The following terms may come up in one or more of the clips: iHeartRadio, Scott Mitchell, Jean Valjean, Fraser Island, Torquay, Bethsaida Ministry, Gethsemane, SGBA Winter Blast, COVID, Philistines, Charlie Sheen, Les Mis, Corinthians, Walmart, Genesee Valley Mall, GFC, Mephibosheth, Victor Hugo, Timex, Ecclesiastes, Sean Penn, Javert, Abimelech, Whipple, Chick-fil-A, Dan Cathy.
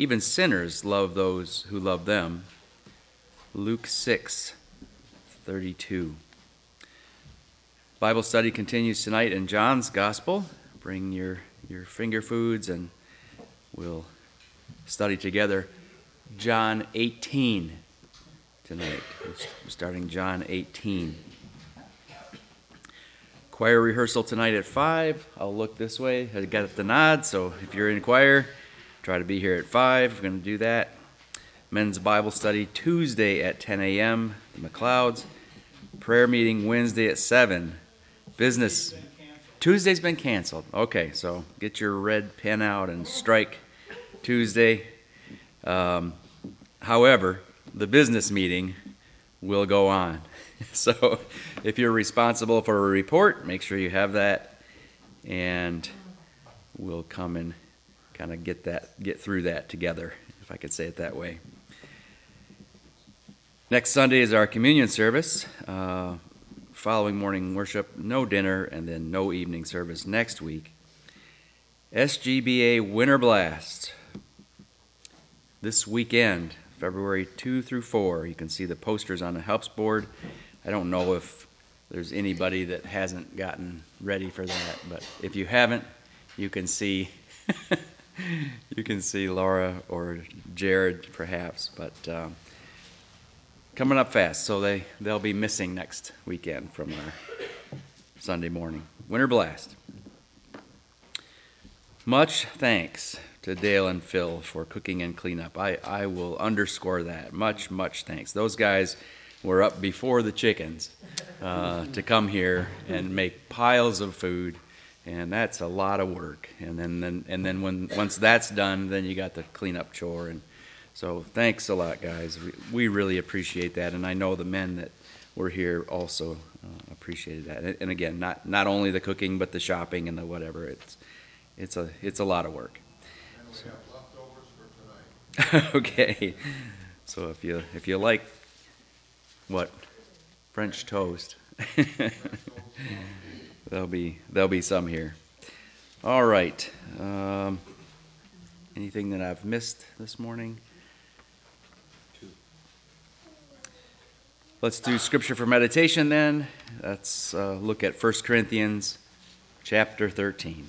Even sinners love those who love them. Luke 6:32. Bible study continues tonight in John's Gospel. Bring your finger foods and we'll study together John 18 tonight. We're starting John 18. Choir rehearsal tonight at 5. I'll look this way. I got the nod, so if you're in choir, try to be here at 5. We're going to do that. Men's Bible study Tuesday at 10 a.m. The McLeods. Prayer meeting Wednesday at 7. Business. Tuesday's been canceled. Okay, so get your red pen out and strike Tuesday. However, the business meeting will go on. So if you're responsible for a report, make sure you have that, and we'll come and kind of get through that together, if I could say it that way. Next Sunday is our communion service. Following morning worship, no dinner, and then no evening service next week. SGBA Winter Blast. This weekend, February 2 through 4, you can see the posters on the helps board. I don't know if there's anybody that hasn't gotten ready for that, but if you haven't, you can see Laura or Jared perhaps, but coming up fast, so they'll be missing next weekend from our Sunday morning. Winter Blast. Much thanks to Dale and Phil for cooking and cleanup. I will underscore that. Much thanks. Those guys were up before the chickens to come here and make piles of food, and that's a lot of work. And then once that's done, then you got the cleanup chore. And so thanks a lot, guys. We really appreciate that, and I know the men that were here also appreciated that. And again, not only the cooking, but the shopping and the whatever. It's a lot of work. So. We have leftovers for tonight. Okay, so if you like what French toast, there'll be some here. All right. Anything that I've missed this morning? Let's do scripture for meditation then. Let's look at 1 Corinthians chapter 13.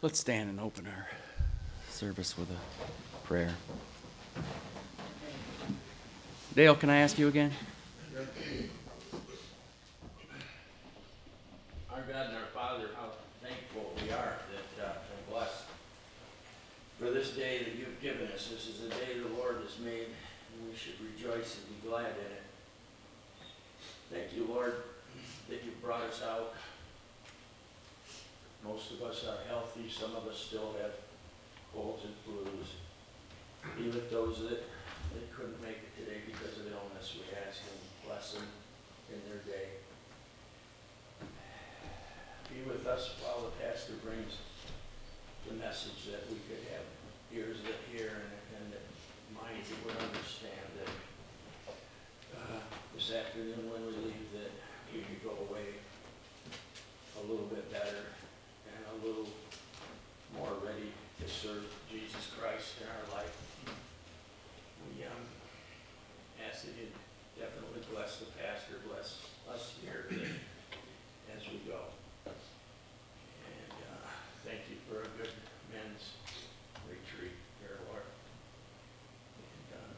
Let's stand and open our service with a prayer. Dale, can I ask you again? Our God and our Father, how thankful we are that and blessed for this day that you've given us. This is the day the Lord has made, and we should rejoice and be glad in it. Thank you, Lord, that you brought us out. Most of us are healthy. Some of us still have colds and flus. Even those that couldn't make it today because of illness, we ask them, bless them in their day. Be with us while the pastor brings the message that we could have ears that hear and that minds that would understand that this afternoon when we leave that you could go away a little bit better. A little more ready to serve Jesus Christ in our life. We ask that you definitely bless the pastor, bless us here as we go. And thank you for a good men's retreat here, Lord. And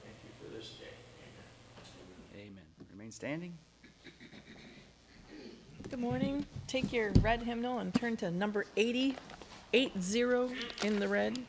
thank you for this day. Amen. Amen. Remain standing. Good morning. Take your red hymnal and turn to number 80 in the red.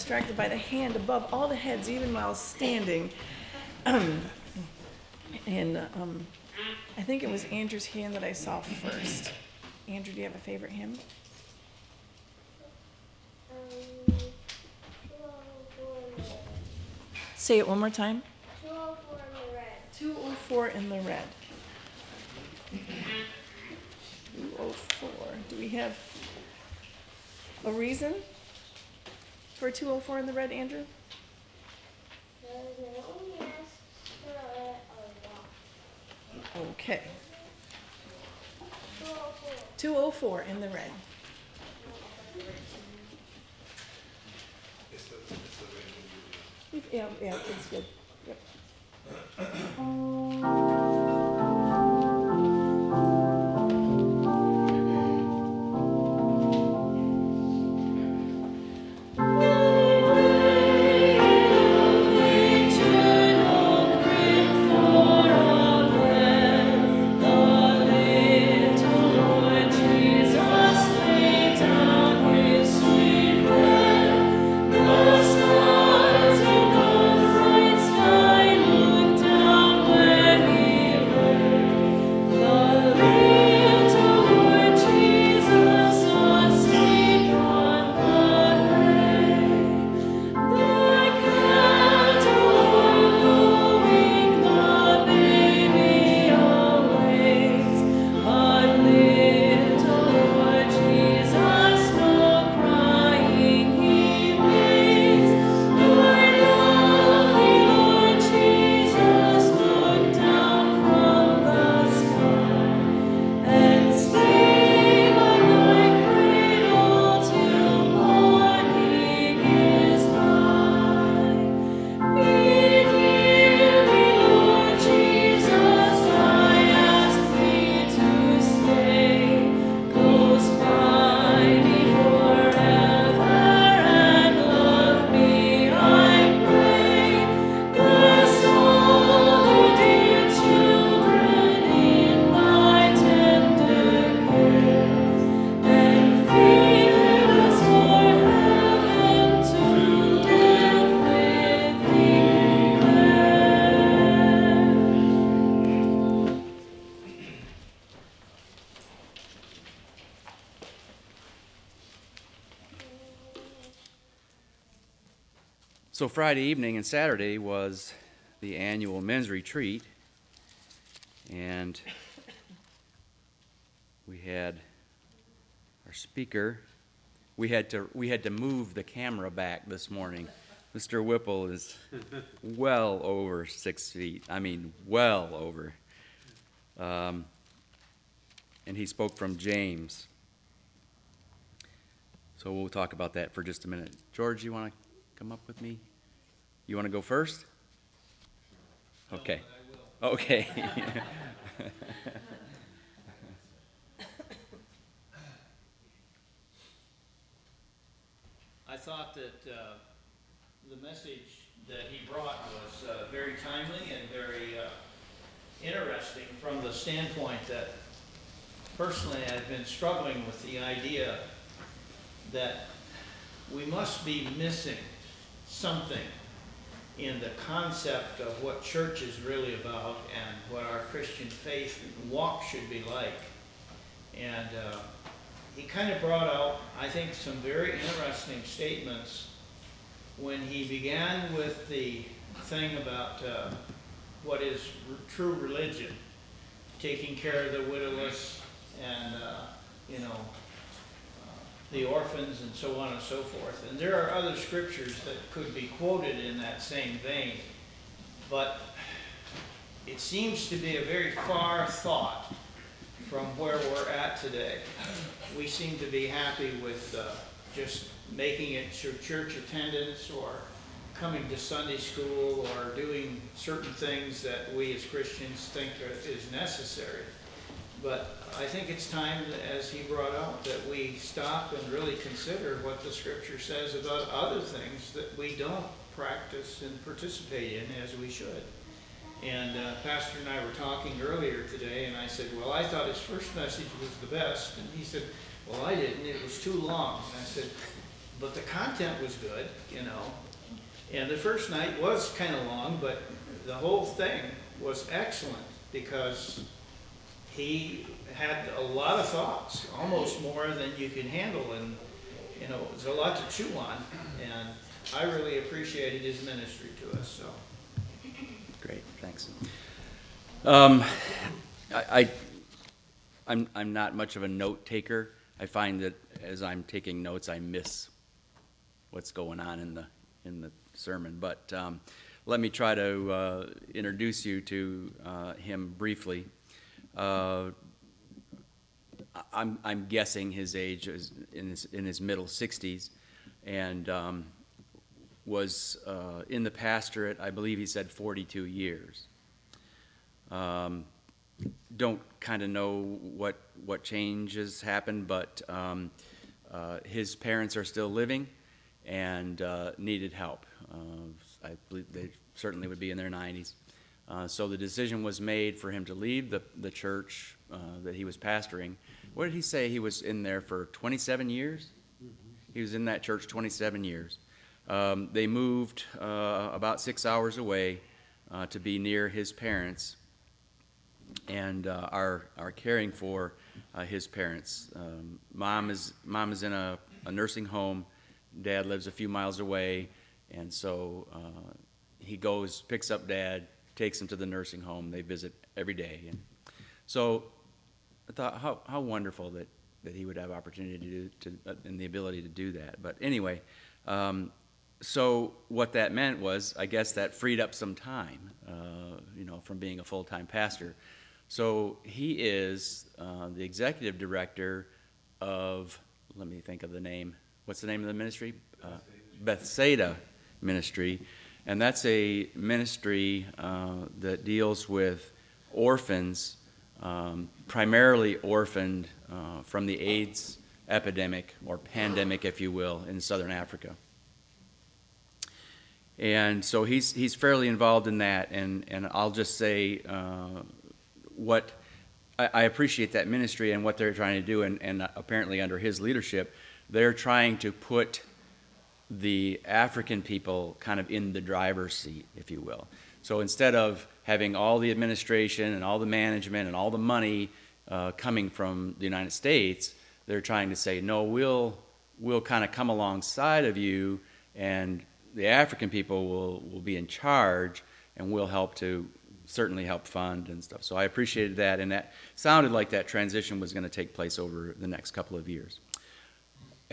distracted by the hand above all the heads, even while standing. And I think it was Andrew's hand that I saw first. Andrew, do you have a favorite hymn? Say it one more time. 204 in the red. 204 in the red. 204. Do we have a reason for 204 in the red, Andrew? Okay. 204 in the red. Yeah, it's good. Yep. So Friday evening and Saturday was the annual men's retreat, and we had our speaker. We had to move the camera back this morning. Mr. Whipple is well over 6 feet. I mean, well over. And he spoke from James. So we'll talk about that for just a minute. George, you want to come up with me? You want to go first? Okay. No, I will. Okay. I thought that the message that he brought was very timely and very interesting from the standpoint that personally I've been struggling with the idea that we must be missing something in the concept of what church is really about and what our Christian faith walk should be like. And he kind of brought out, I think, some very interesting statements when he began with the thing about what is true religion, taking care of the widowless and, the orphans and so on and so forth. And there are other scriptures that could be quoted in that same vein, but it seems to be a very far thought from where we're at today. We seem to be happy with just making it through church attendance or coming to Sunday school or doing certain things that we as Christians think is necessary. But I think it's time, as he brought out, that we stop and really consider what the Scripture says about other things that we don't practice and participate in as we should. And Pastor and I were talking earlier today, and I said, well, I thought his first message was the best. And he said, well, I didn't. It was too long. And I said, but the content was good, you know. And the first night was kind of long, but the whole thing was excellent because he had a lot of thoughts, almost more than you can handle, and you know, there's a lot to chew on, and I really appreciated his ministry to us. So great, thanks. I'm not much of a note taker. I find that as I'm taking notes, I miss what's going on in the sermon. But let me try to introduce you to him briefly. I'm guessing his age is in his middle 60s, and was in the pastorate, I believe he said 42 years. Don't kind of know what changes happened, but his parents are still living and needed help. I believe they certainly would be in their 90s. So the decision was made for him to leave the church that he was pastoring. What did he say? He was in there for 27 years? He was in that church 27 years. They moved about 6 hours away to be near his parents and are caring for his parents. Mom is in a nursing home. Dad lives a few miles away, and so he goes, picks up Dad, takes him to the nursing home. They visit every day. And so I thought, how wonderful that he would have opportunity and the ability to do that. But anyway, so what that meant was, I guess that freed up some time, from being a full-time pastor. So he is the executive director of, let me think of the name. What's the name of the ministry? Bethsaida Ministry. And that's a ministry that deals with orphans, primarily orphaned from the AIDS epidemic, or pandemic, if you will, in southern Africa. And so he's fairly involved in that, and I'll just say what I appreciate that ministry and what they're trying to do, and apparently under his leadership, they're trying to put the African people kind of in the driver's seat, if you will. So instead of having all the administration and all the management and all the money coming from the United States, they're trying to say, no, we'll kind of come alongside of you, and the African people will be in charge, and we'll certainly help fund and stuff. So I appreciated that, and that sounded like that transition was going to take place over the next couple of years.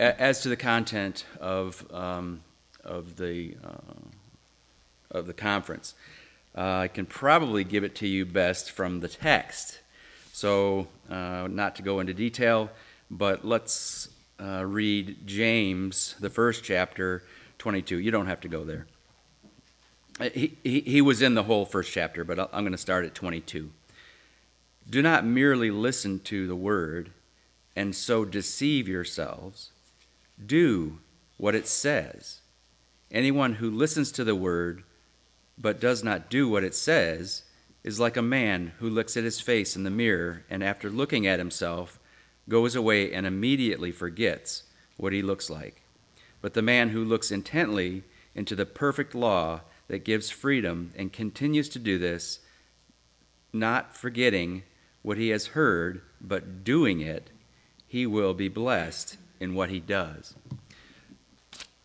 As to the content of the conference, I can probably give it to you best from the text. So not to go into detail, but let's read James, the first chapter, 22. You don't have to go there. He was in the whole first chapter, but I'm going to start at 22. Do not merely listen to the word and so deceive yourselves. Do what it says. Anyone who listens to the word but does not do what it says is like a man who looks at his face in the mirror and after looking at himself goes away and immediately forgets what he looks like. But the man who looks intently into the perfect law that gives freedom and continues to do this, not forgetting what he has heard but doing it, he will be blessed in what he does.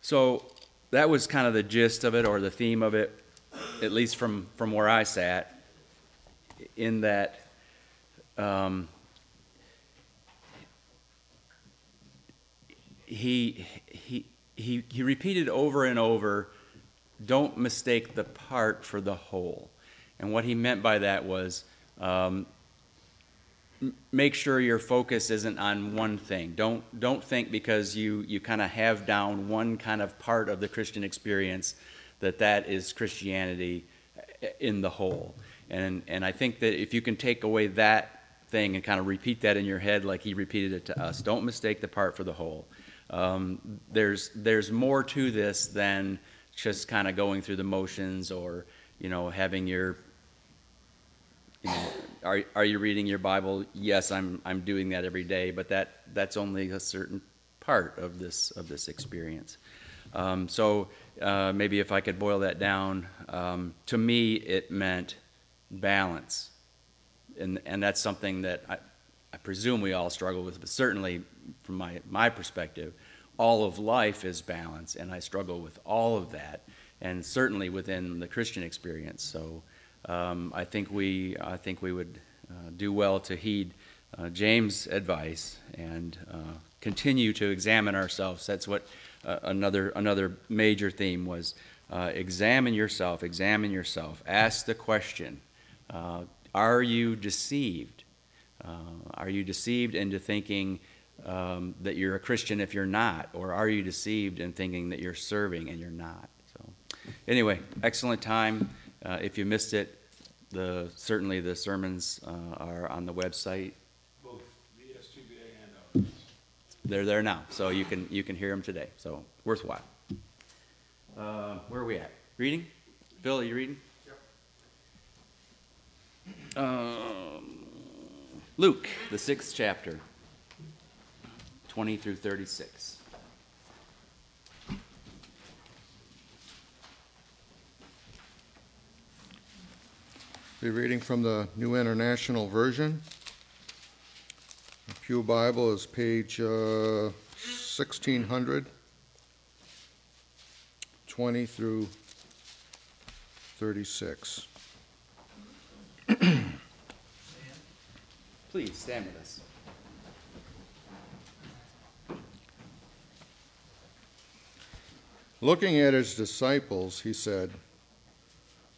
So that was kind of the gist of it, or the theme of it, at least from where I sat, in that he repeated over and over, don't mistake the part for the whole. And what he meant by that was make sure your focus isn't on one thing. Don't think because you kind of have down one kind of part of the Christian experience that is Christianity in the whole. And I think that if you can take away that thing and kind of repeat that in your head like he repeated it to us, don't mistake the part for the whole. There's more to this than just kind of going through the motions, or having your. Are you reading your Bible? Yes, I'm doing that every day, but that's only a certain part of this experience. Maybe if I could boil that down, to me it meant balance, and that's something that I presume we all struggle with, but certainly from my perspective, all of life is balance, and I struggle with all of that, and certainly within the Christian experience. So I think we would do well to heed James' advice and continue to examine ourselves. That's what another major theme was. Examine yourself. Ask the question: are you deceived? Are you deceived into thinking that you're a Christian if you're not, or are you deceived in thinking that you're serving and you're not? So, anyway, excellent time. If you missed it, certainly the sermons are on the website. Both the SGBA and ours. They're there now, so you can hear them today. So worthwhile. Where are we at? Reading? Bill, are you reading? Yep. Luke, the 6th chapter, 20 through 36. We're reading from the New International Version. The Pew Bible is page 1600. 20 through 36. Please stand with us. Looking at his disciples, he said,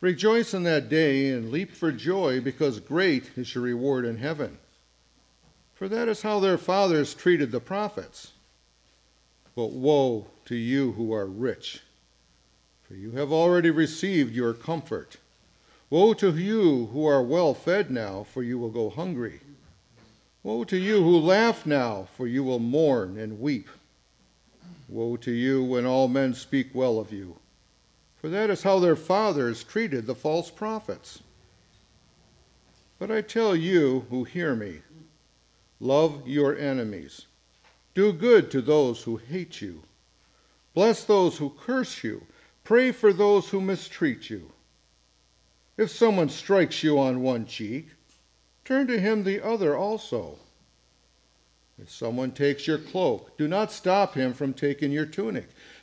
Rejoice in that day and leap for joy, because great is your reward in heaven. For that is how their fathers treated the prophets. But woe to you who are rich, for you have already received your comfort. Woe to you who are well fed now, for you will go hungry. Woe to you who laugh now, for you will mourn and weep. Woe to you when all men speak well of you, for that is how their fathers treated the false prophets. But I tell you who hear me, love your enemies, do good to those who hate you, bless those who curse you, pray for those who mistreat you. If someone strikes you on one cheek, turn to him the other also. If someone takes your cloak, do not stop him from taking your tunic.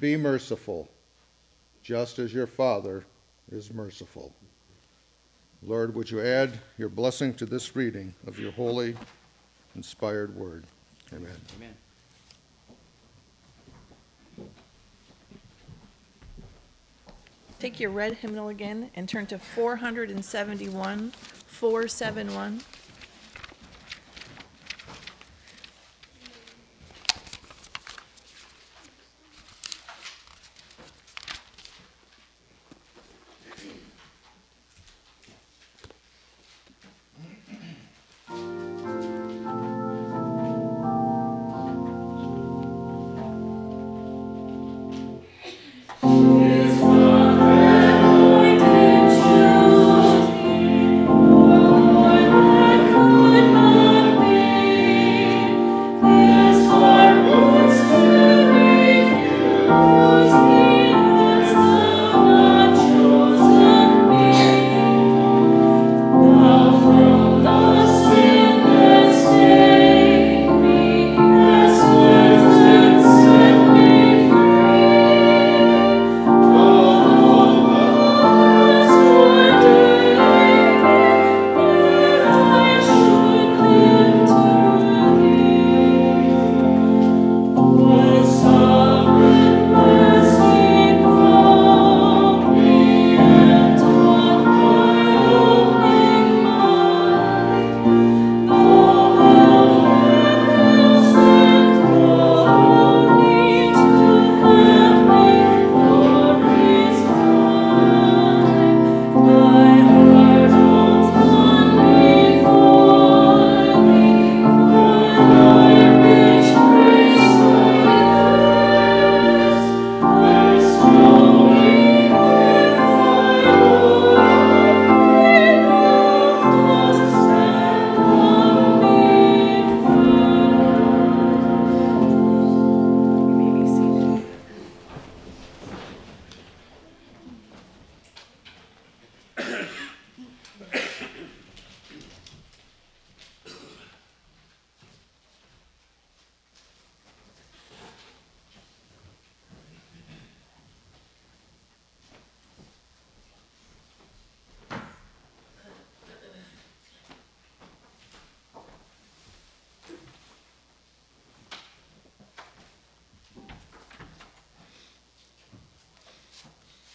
Be merciful, just as your Father is merciful." Lord, would you add your blessing to this reading of your holy, inspired word. Amen. Amen. Take your red hymnal again and turn to 471.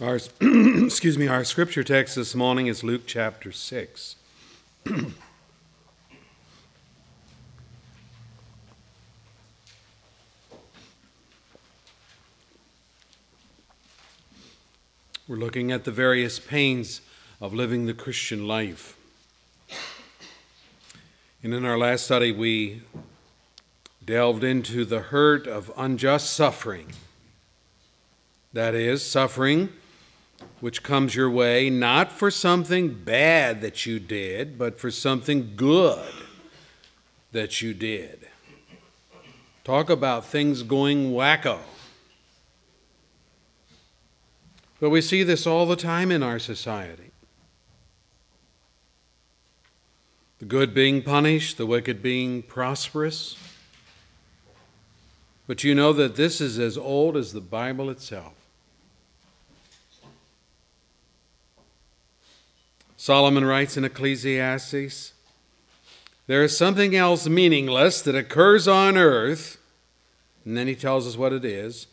Our scripture text this morning is Luke chapter 6. We're looking at the various pains of living the Christian life. And in our last study, we delved into the hurt of unjust suffering. That is, suffering which comes your way not for something bad that you did, but for something good that you did. Talk about things going wacko. But we see this all the time in our society. The good being punished, the wicked being prosperous. But you know that this is as old as the Bible itself. Solomon writes in Ecclesiastes, there is something else meaningless that occurs on earth, and then he tells us what it is.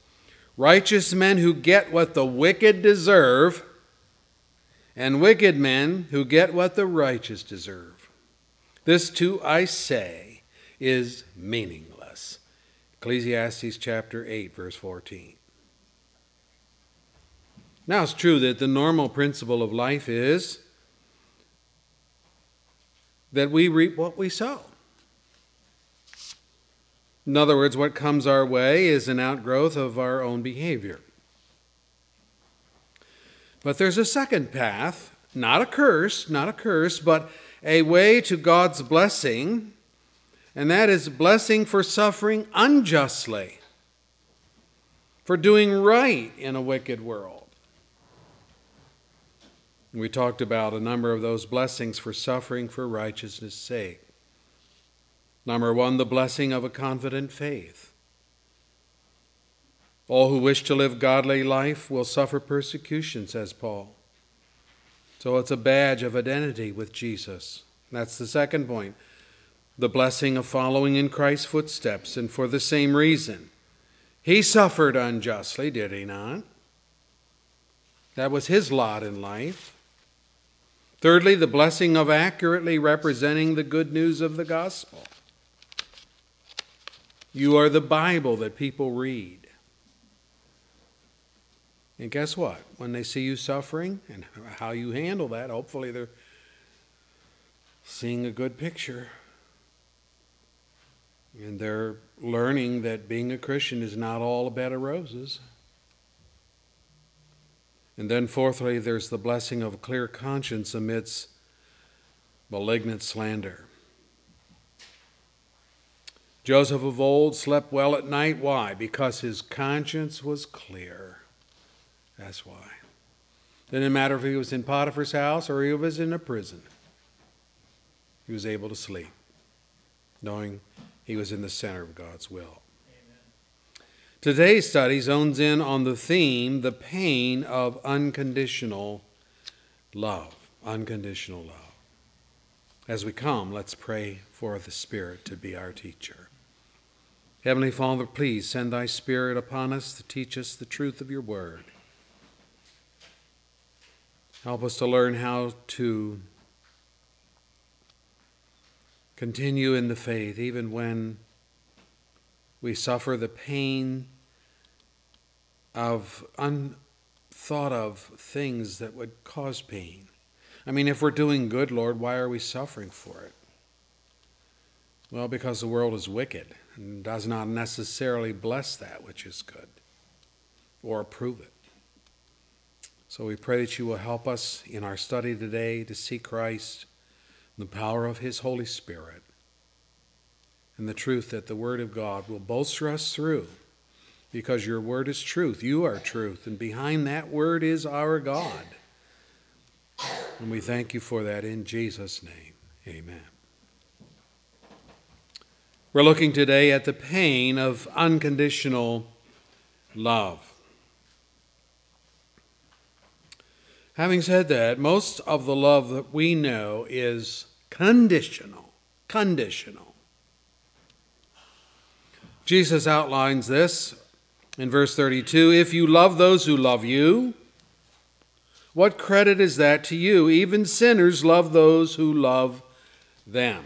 Righteous men who get what the wicked deserve, and wicked men who get what the righteous deserve. This too I say is meaningless. Ecclesiastes chapter 8, verse 14. Now it's true that the normal principle of life is that we reap what we sow. In other words, what comes our way is an outgrowth of our own behavior. But there's a second path, not a curse, but a way to God's blessing, and that is blessing for suffering unjustly, for doing right in a wicked world. We talked about a number of those blessings for suffering for righteousness' sake. Number one, the blessing of a confident faith. All who wish to live godly life will suffer persecution, says Paul. So it's a badge of identity with Jesus. That's the second point. The blessing of following in Christ's footsteps, and for the same reason. He suffered unjustly, did he not? That was his lot in life. Thirdly, the blessing of accurately representing the good news of the gospel. You are the Bible that people read. And guess what? When they see you suffering and how you handle that, hopefully they're seeing a good picture. And they're learning that being a Christian is not all a bed of roses. And then fourthly, there's the blessing of a clear conscience amidst malignant slander. Joseph of old slept well at night. Why? Because his conscience was clear. That's why. It didn't matter if he was in Potiphar's house or he was in a prison. He was able to sleep, knowing he was in the center of God's will. Today's study zones in on the theme, the pain of unconditional love. Unconditional love. As we come, let's pray for the Spirit to be our teacher. Heavenly Father, please send thy Spirit upon us to teach us the truth of your word. Help us to learn how to continue in the faith even when we suffer the pain of unthought of things that would cause pain. I mean, if we're doing good, Lord, why are we suffering for it? Well, because the world is wicked and does not necessarily bless that which is good or approve it. So we pray that you will help us in our study today to see Christ and the power of his Holy Spirit, and the truth that the Word of God will bolster us through, because your Word is truth. You are truth, and behind that Word is our God. And we thank you for that in Jesus' name. Amen. We're looking today at the pain of unconditional love. Having said that, most of the love that we know is conditional. Jesus outlines this in verse 32. If you love those who love you, What credit is that to you? Even sinners love those who love them.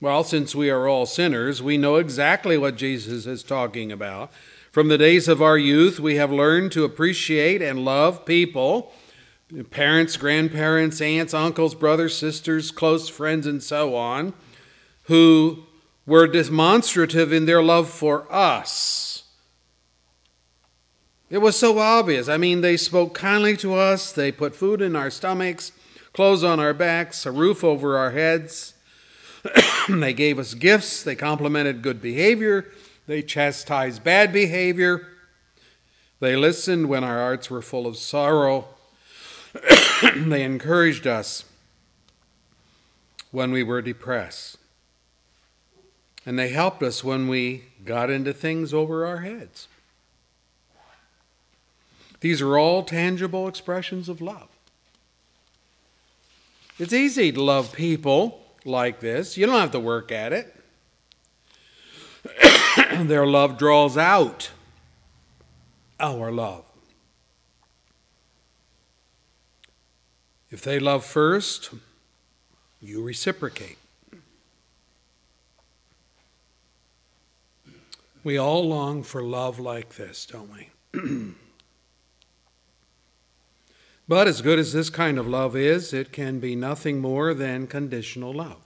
Well, since we are all sinners, we know exactly what Jesus is talking about. From the days of our youth, we have learned to appreciate and love people, parents, grandparents, aunts, uncles, brothers, sisters, close friends, and so on, who were demonstrative in their love for us. It was so obvious. I mean, they spoke kindly to us. They put food in our stomachs, clothes on our backs, a roof over our heads. They gave us gifts. They complimented good behavior. They chastised bad behavior. They listened when our hearts were full of sorrow. They encouraged us when we were depressed. And they helped us when we got into things over our heads. These are all tangible expressions of love. It's easy to love people like this. You don't have to work at it. Their love draws out our love. If they love first, you reciprocate. We all long for love like this, don't we? But as good as this kind of love is, it can be nothing more than conditional love.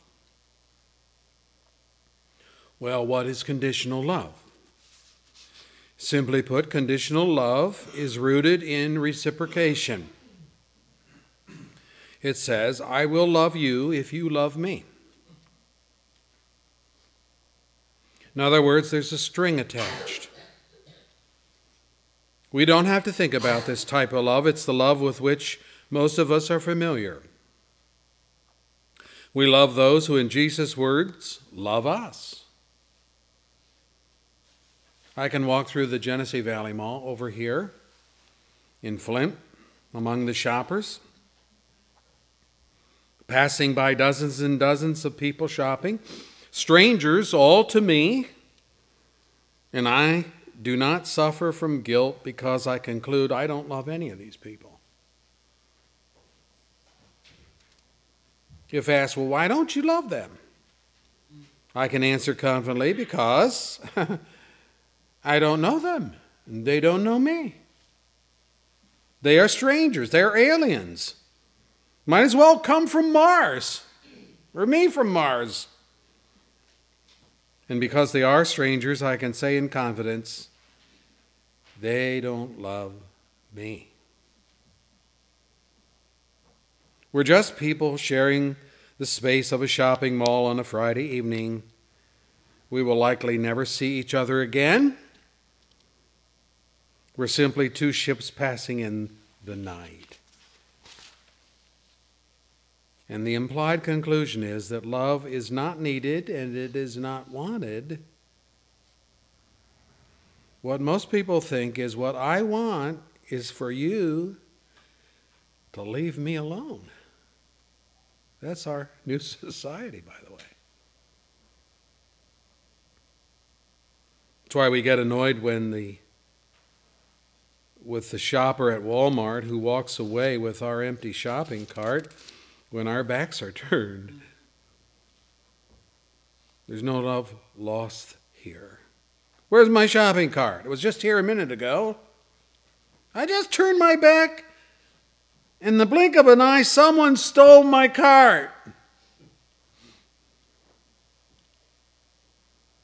Well, what is conditional love? Simply put, conditional love is rooted in reciprocation. It says, I will love you if you love me. In other words, there's a string attached. We don't have to think about this type of love. It's the love with which most of us are familiar. We love those who, in Jesus' words, love us. I can walk through the Genesee Valley Mall over here in Flint among the shoppers, passing by dozens and dozens of people shopping, strangers all to me, and I do not suffer from guilt because I conclude I don't love any of these people. If asked, well, why don't you love them? I can answer confidently because I don't know them. They don't know me. They are strangers. They are aliens. Might as well come from Mars. Or me from Mars. And because they are strangers, I can say in confidence, they don't love me. We're just people sharing the space of a shopping mall on a Friday evening. We will likely never see each other again. We're simply two ships passing in the night. And the implied conclusion is that love is not needed and it is not wanted. What most people think is, what I want is for you to leave me alone. That's our new society, by the way. That's why we get annoyed when with the shopper at Walmart who walks away with our empty shopping cart when our backs are turned. There's no love lost here. Where's my shopping cart? It was just here a minute ago. I just turned my back. In the blink of an eye, someone stole my cart.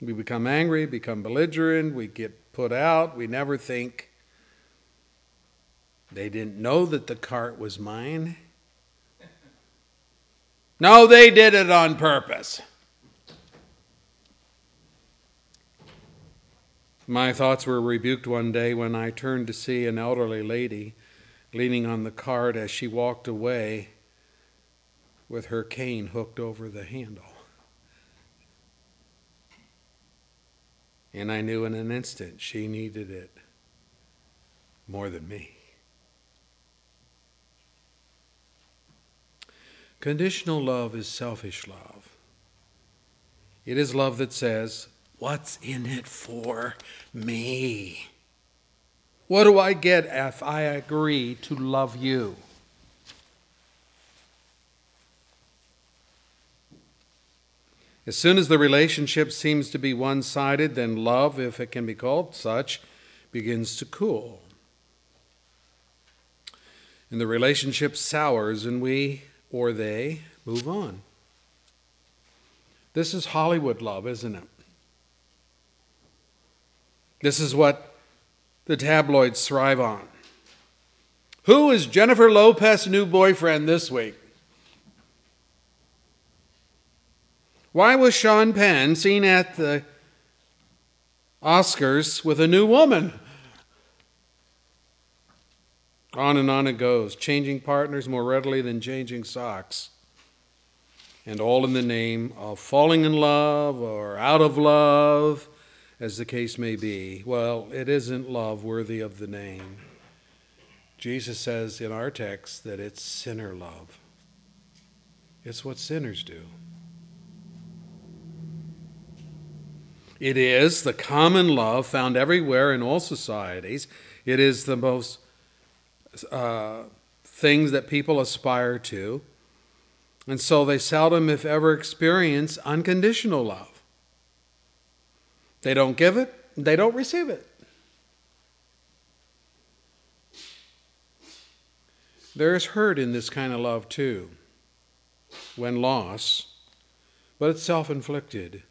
We become angry, become belligerent, we get put out, we never think. They didn't know that the cart was mine. No, they did it on purpose. My thoughts were rebuked one day when I turned to see an elderly lady leaning on the cart as she walked away with her cane hooked over the handle. And I knew in an instant she needed it more than me. Conditional love is selfish love. It is love that says, what's in it for me? What do I get if I agree to love you? As soon as the relationship seems to be one-sided, then love, if it can be called such, begins to cool. And the relationship sours and we, or they, move on. This is Hollywood love, isn't it? This is what the tabloids thrive on. Who is Jennifer Lopez's new boyfriend this week? Why was Sean Penn seen at the Oscars with a new woman? On it goes, changing partners more readily than changing socks. And all in the name of falling in love or out of love, as the case may be. Well, it isn't love worthy of the name. Jesus says in our text that it's sinner love. It's what sinners do. It is the common love found everywhere in all societies. It is the most things that people aspire to. And so they seldom, if ever, experience unconditional love. They don't give it, they don't receive it. There is hurt in this kind of love too, when lost, but it's self-inflicted.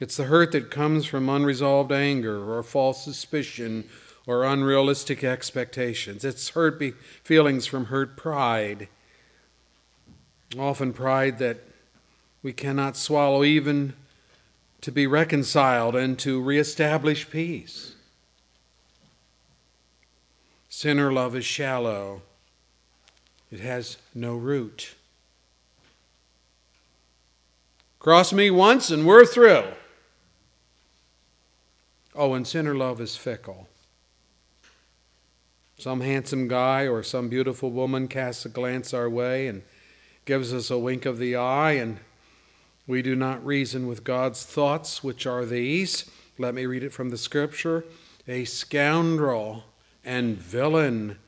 It's the hurt that comes from unresolved anger or false suspicion or unrealistic expectations. It's hurt feelings from hurt pride, often pride that we cannot swallow even to be reconciled and to reestablish peace. Sinner love is shallow. It has no root. Cross me once and we're through. Oh, and sinner love is fickle. Some handsome guy or some beautiful woman casts a glance our way and gives us a wink of the eye, and we do not reason with God's thoughts, which are these. Let me read it from the scripture. A scoundrel and villain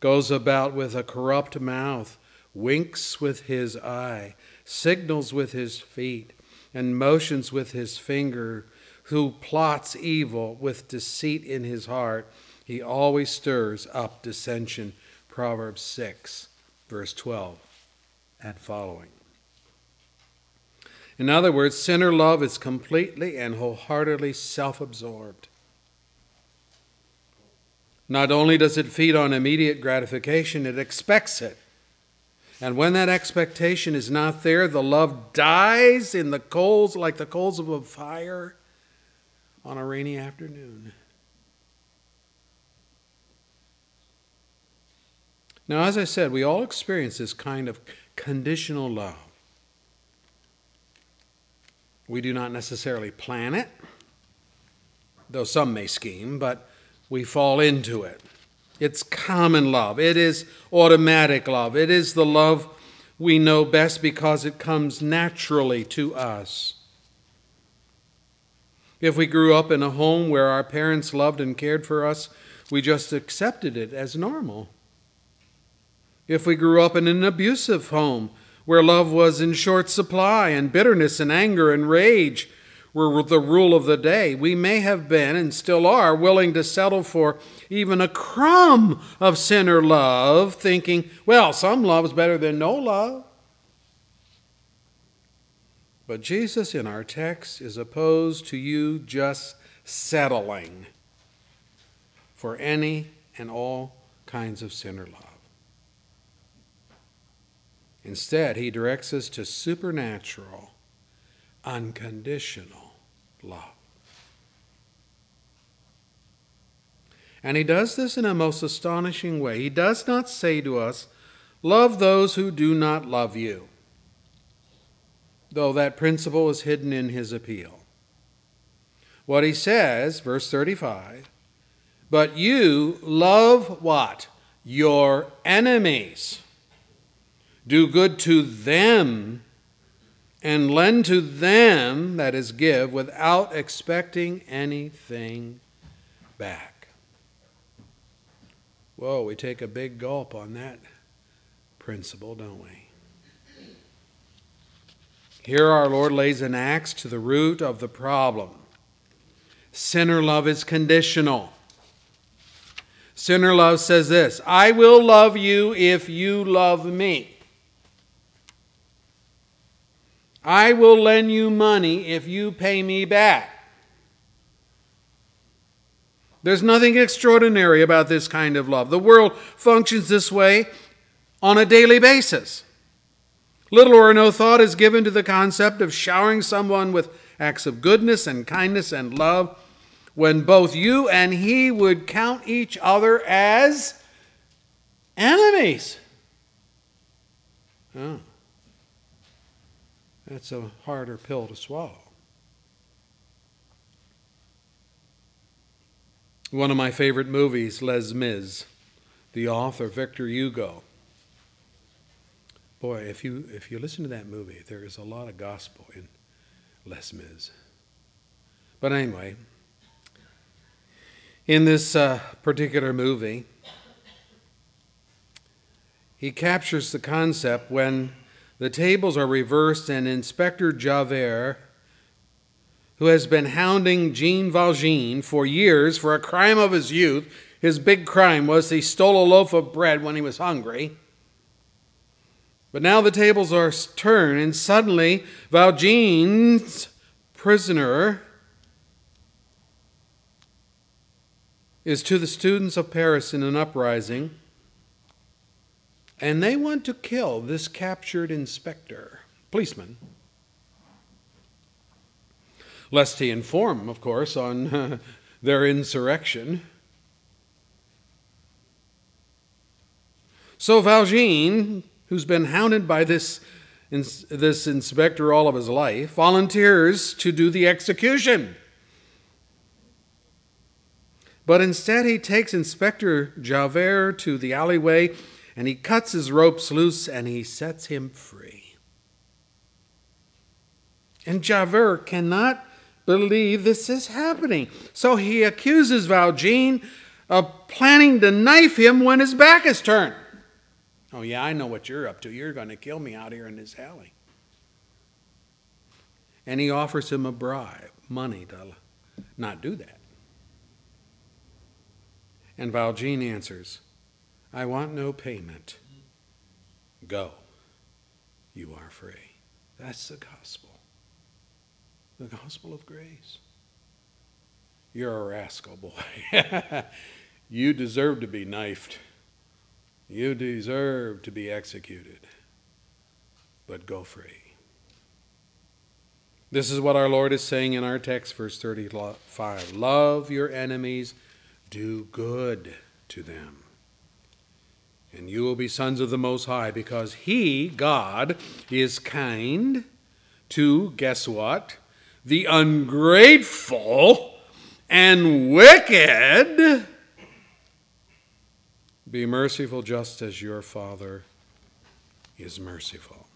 goes about with a corrupt mouth, winks with his eye, signals with his feet, and motions with his finger, who plots evil with deceit in his heart. He always stirs up dissension. Proverbs 6, verse 12 and following. In other words, sinner love is completely and wholeheartedly self-absorbed. Not only does it feed on immediate gratification, it expects it. And when that expectation is not there, the love dies in the coals like the coals of a fire on a rainy afternoon. Now, as I said, we all experience this kind of conditional love. We do not necessarily plan it, though some may scheme, but we fall into it. It's common love. It is automatic love. It is the love we know best because it comes naturally to us. If we grew up in a home where our parents loved and cared for us, we just accepted it as normal. If we grew up in an abusive home where love was in short supply and bitterness and anger and rage were the rule of the day, we may have been and still are willing to settle for even a crumb of sinner love, thinking, well, some love is better than no love. But Jesus in our text is opposed to you just settling for any and all kinds of sinner love. Instead, he directs us to supernatural, unconditional love. And he does this in a most astonishing way. He does not say to us, love those who do not love you, though that principle is hidden in his appeal. What he says, verse 35, but you love what? Your enemies. Do good to them and lend to them, that is, give, without expecting anything back. Whoa, we take a big gulp on that principle, don't we? Here our Lord lays an axe to the root of the problem. Sinner love is conditional. Sinner love says this: I will love you if you love me. I will lend you money if you pay me back. There's nothing extraordinary about this kind of love. The world functions this way on a daily basis. Little or no thought is given to the concept of showering someone with acts of goodness and kindness and love when both you and he would count each other as enemies. Oh. That's a harder pill to swallow. One of my favorite movies, Les Mis, the author Victor Hugo. Boy, if you listen to that movie, there is a lot of gospel in Les Mis. But anyway, in this particular movie, he captures the concept when the tables are reversed, and Inspector Javert, who has been hounding Jean Valjean for years for a crime of his youth, his big crime was he stole a loaf of bread when he was hungry. But now the tables are turned, and suddenly Valjean's prisoner is to the students of Paris in an uprising. And they want to kill this captured policeman, lest he inform, of course, on their insurrection. So Valjean, who's been hounded by this inspector all of his life, volunteers to do the execution. But instead he takes Inspector Javert to the alleyway, and he cuts his ropes loose, and he sets him free. And Javert cannot believe this is happening. So he accuses Valjean of planning to knife him when his back is turned. Oh yeah, I know what you're up to. You're going to kill me out here in this alley. And he offers him a bribe, money to not do that. And Valjean answers, I want no payment. Go. You are free. That's the gospel. The gospel of grace. You're a rascal, boy. You deserve to be knifed. You deserve to be executed. But go free. This is what our Lord is saying in our text, verse 35. Love your enemies. Do good to them. And you will be sons of the Most High, because He, God, is kind to, guess what? The ungrateful and wicked. Be merciful just as your Father is merciful.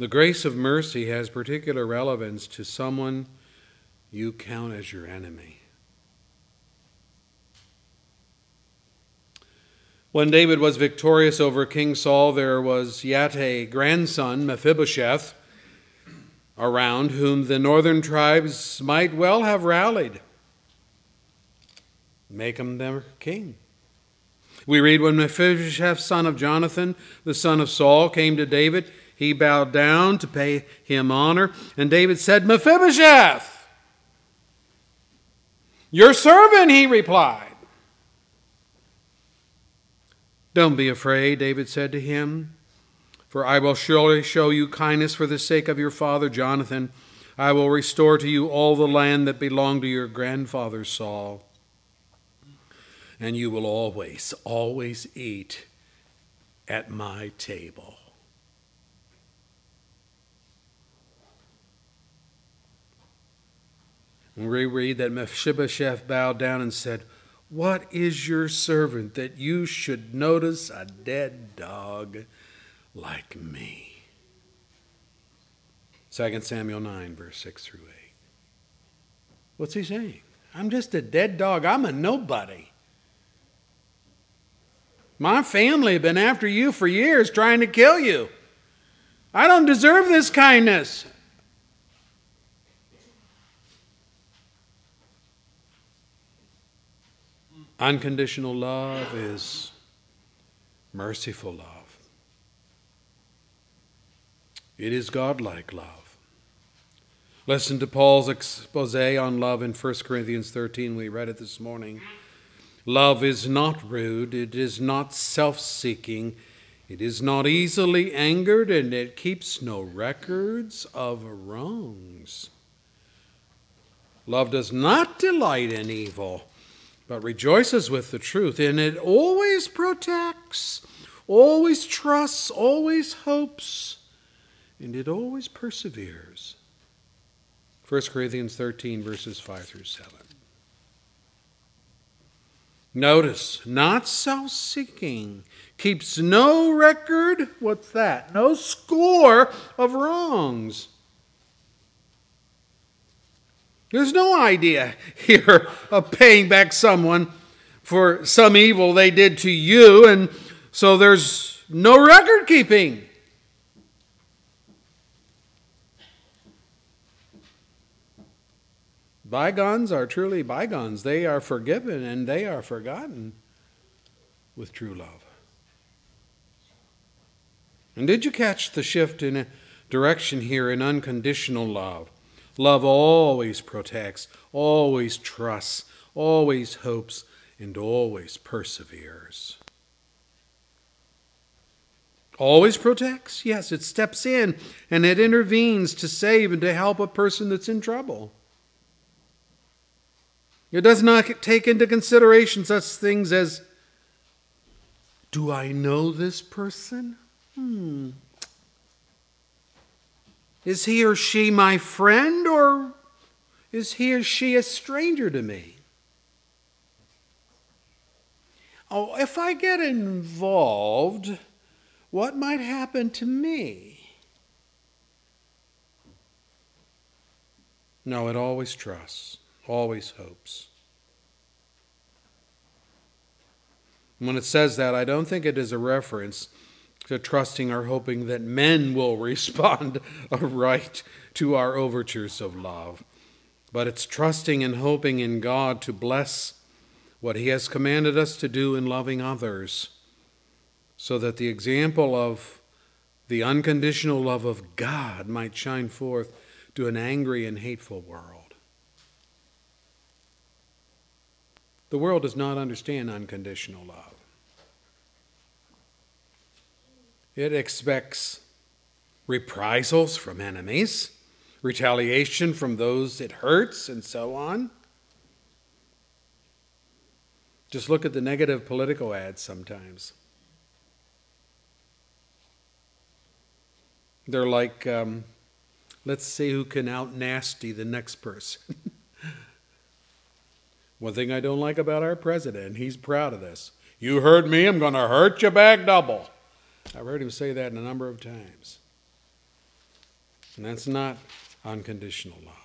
The grace of mercy has particular relevance to someone you count as your enemy. When David was victorious over King Saul, there was yet a grandson, Mephibosheth, around whom the northern tribes might well have rallied. Make him their king. We read, when Mephibosheth, son of Jonathan, the son of Saul, came to David, he bowed down to pay him honor. And David said, Mephibosheth, your servant, he replied. Don't be afraid, David said to him, for I will surely show you kindness for the sake of your father Jonathan. I will restore to you all the land that belonged to your grandfather Saul. And you will always, always eat at my table. And we read that Mephibosheth bowed down and said, what is your servant that you should notice a dead dog like me? 2 Samuel 9, verse 6 through 8. What's he saying? I'm just a dead dog. I'm a nobody. My family have been after you for years trying to kill you. I don't deserve this kindness. Unconditional love is merciful love. It is God-like love. Listen to Paul's expose on love in 1 Corinthians 13. We read it this morning. Love is not rude. It is not self-seeking. It is not easily angered, and it keeps no records of wrongs. Love does not delight in evil, but rejoices with the truth, and it always protects, always trusts, always hopes, and it always perseveres. 1 Corinthians 13, verses 5 through 7. Notice, not self-seeking, keeps no record, what's that? No score of wrongs. There's no idea here of paying back someone for some evil they did to you, and so there's no record keeping. Bygones are truly bygones. They are forgiven and they are forgotten with true love. And did you catch the shift in direction here in unconditional love? Love always protects, always trusts, always hopes, and always perseveres. Always protects? Yes, it steps in and it intervenes to save and to help a person that's in trouble. It does not take into consideration such things as, do I know this person? Is he or she my friend, or is he or she a stranger to me? Oh, if I get involved, what might happen to me? No, it always trusts, always hopes. And when it says that, I don't think it is a reference to trusting or hoping that men will respond aright to our overtures of love. But it's trusting and hoping in God to bless what He has commanded us to do in loving others, so that the example of the unconditional love of God might shine forth to an angry and hateful world. The world does not understand unconditional love. It expects reprisals from enemies, retaliation from those it hurts, and so on. Just look at the negative political ads sometimes. They're like, let's see who can out-nasty the next person. One thing I don't like about our president, he's proud of this. You heard me, I'm going to hurt you back double. I've heard him say that a number of times. And that's not unconditional love.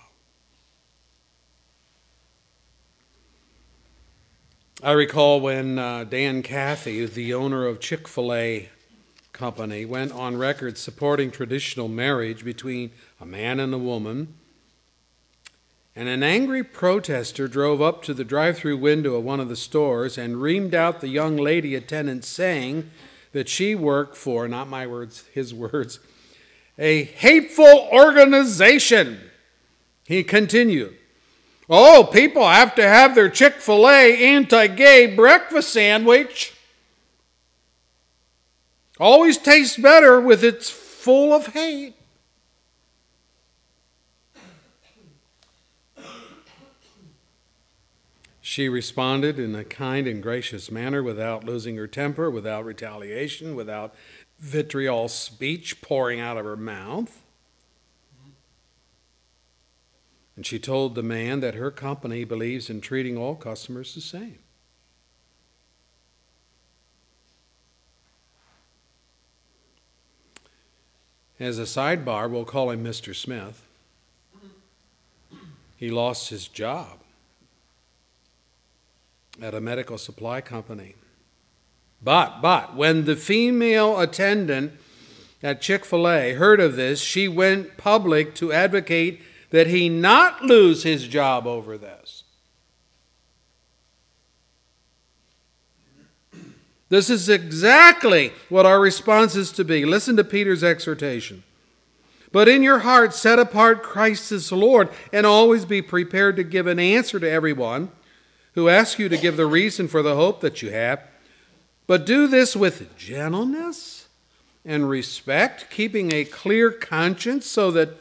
I recall when Dan Cathy, the owner of Chick-fil-A Company, went on record supporting traditional marriage between a man and a woman. And an angry protester drove up to the drive-thru window of one of the stores and reamed out the young lady attendant, saying that she worked for, not my words, his words, a hateful organization. He continued, oh, people have to have their Chick-fil-A anti-gay breakfast sandwich. Always tastes better with it's full of hate. She responded in a kind and gracious manner, without losing her temper, without retaliation, without vitriol speech pouring out of her mouth. And she told the man that her company believes in treating all customers the same. As a sidebar, we'll call him Mr. Smith. He lost his job at a medical supply company. But when the female attendant at Chick-fil-A heard of this, she went public to advocate that he not lose his job over this. This is exactly what our response is to be. Listen to Peter's exhortation. But in your heart, set apart Christ as Lord, and always be prepared to give an answer to everyone who asks you to give the reason for the hope that you have. But do this with gentleness and respect, keeping a clear conscience, so that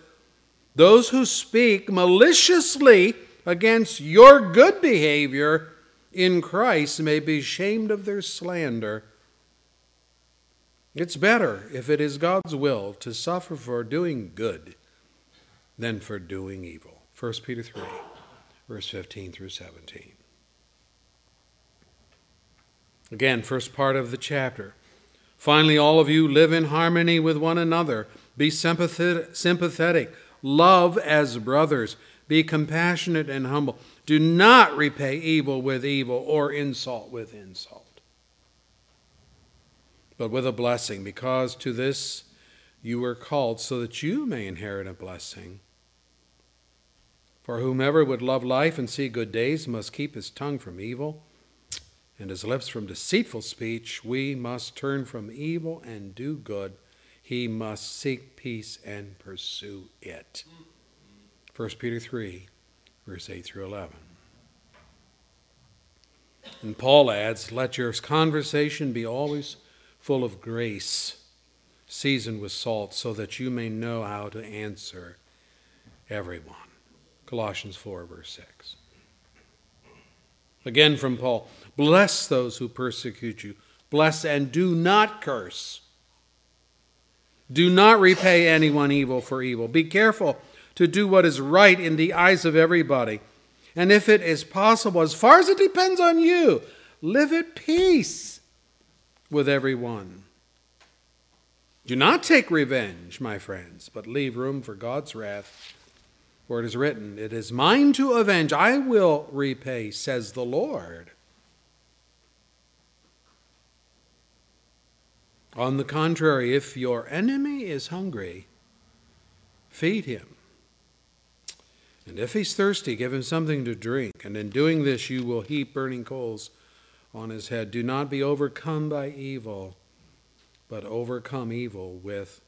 those who speak maliciously against your good behavior in Christ may be ashamed of their slander. It's better, if it is God's will, to suffer for doing good than for doing evil. 1 Peter 3, verse 15 through 17. Again, first part of the chapter. Finally, all of you live in harmony with one another. Be sympathetic. Love as brothers. Be compassionate and humble. Do not repay evil with evil or insult with insult, but with a blessing, because to this you were called, so that you may inherit a blessing. For whomever would love life and see good days must keep his tongue from evil and his lips from deceitful speech. We must turn from evil and do good. He must seek peace and pursue it. 1 Peter 3, verse 8 through 11. And Paul adds, let your conversation be always full of grace, seasoned with salt, so that you may know how to answer everyone. Colossians 4, verse 6. Again from Paul, bless those who persecute you. Bless and do not curse. Do not repay anyone evil for evil. Be careful to do what is right in the eyes of everybody. And if it is possible, as far as it depends on you, live at peace with everyone. Do not take revenge, my friends, but leave room for God's wrath. For it is written, it is mine to avenge, I will repay, says the Lord. On the contrary, if your enemy is hungry, feed him. And if he's thirsty, give him something to drink. And in doing this, you will heap burning coals on his head. Do not be overcome by evil, but overcome evil with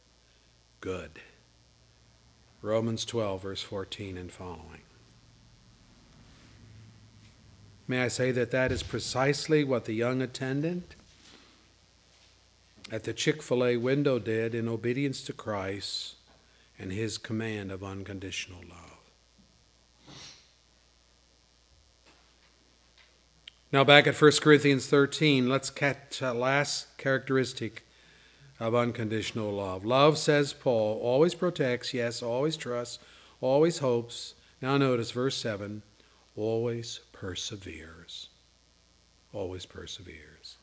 good. Romans 12, verse 14 and following. May I say that that is precisely what the young attendant at the Chick-fil-A window did in obedience to Christ and his command of unconditional love. Now back at 1 Corinthians 13, let's catch a last characteristic of unconditional love. Love, says Paul, always protects, yes, always trusts, always hopes. Now notice verse 7, always perseveres. Always perseveres.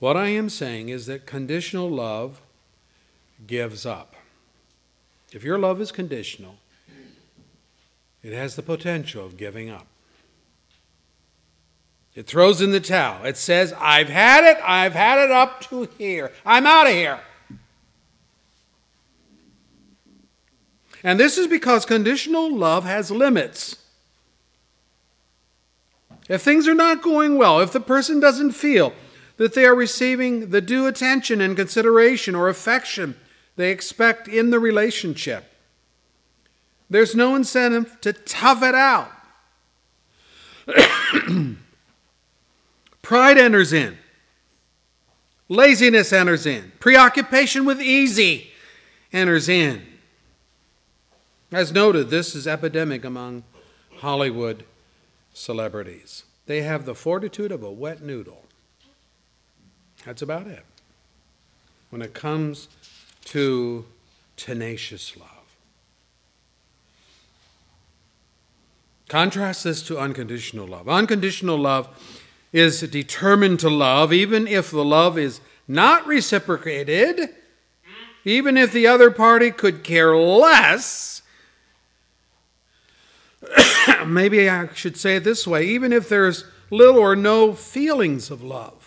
What I am saying is that conditional love gives up. If your love is conditional, it has the potential of giving up. It throws in the towel. It says, I've had it up to here. I'm out of here. And this is because conditional love has limits. If things are not going well, if the person doesn't feel that they are receiving the due attention and consideration or affection they expect in the relationship, there's no incentive to tough it out. Pride enters in. Laziness enters in. Preoccupation with easy enters in. As noted, this is epidemic among Hollywood celebrities. They have the fortitude of a wet noodle. That's about it when it comes to tenacious love. Contrast this to unconditional love. Unconditional love is determined to love, even if the love is not reciprocated, even if the other party could care less. Maybe I should say it this way, even if there's little or no feelings of love.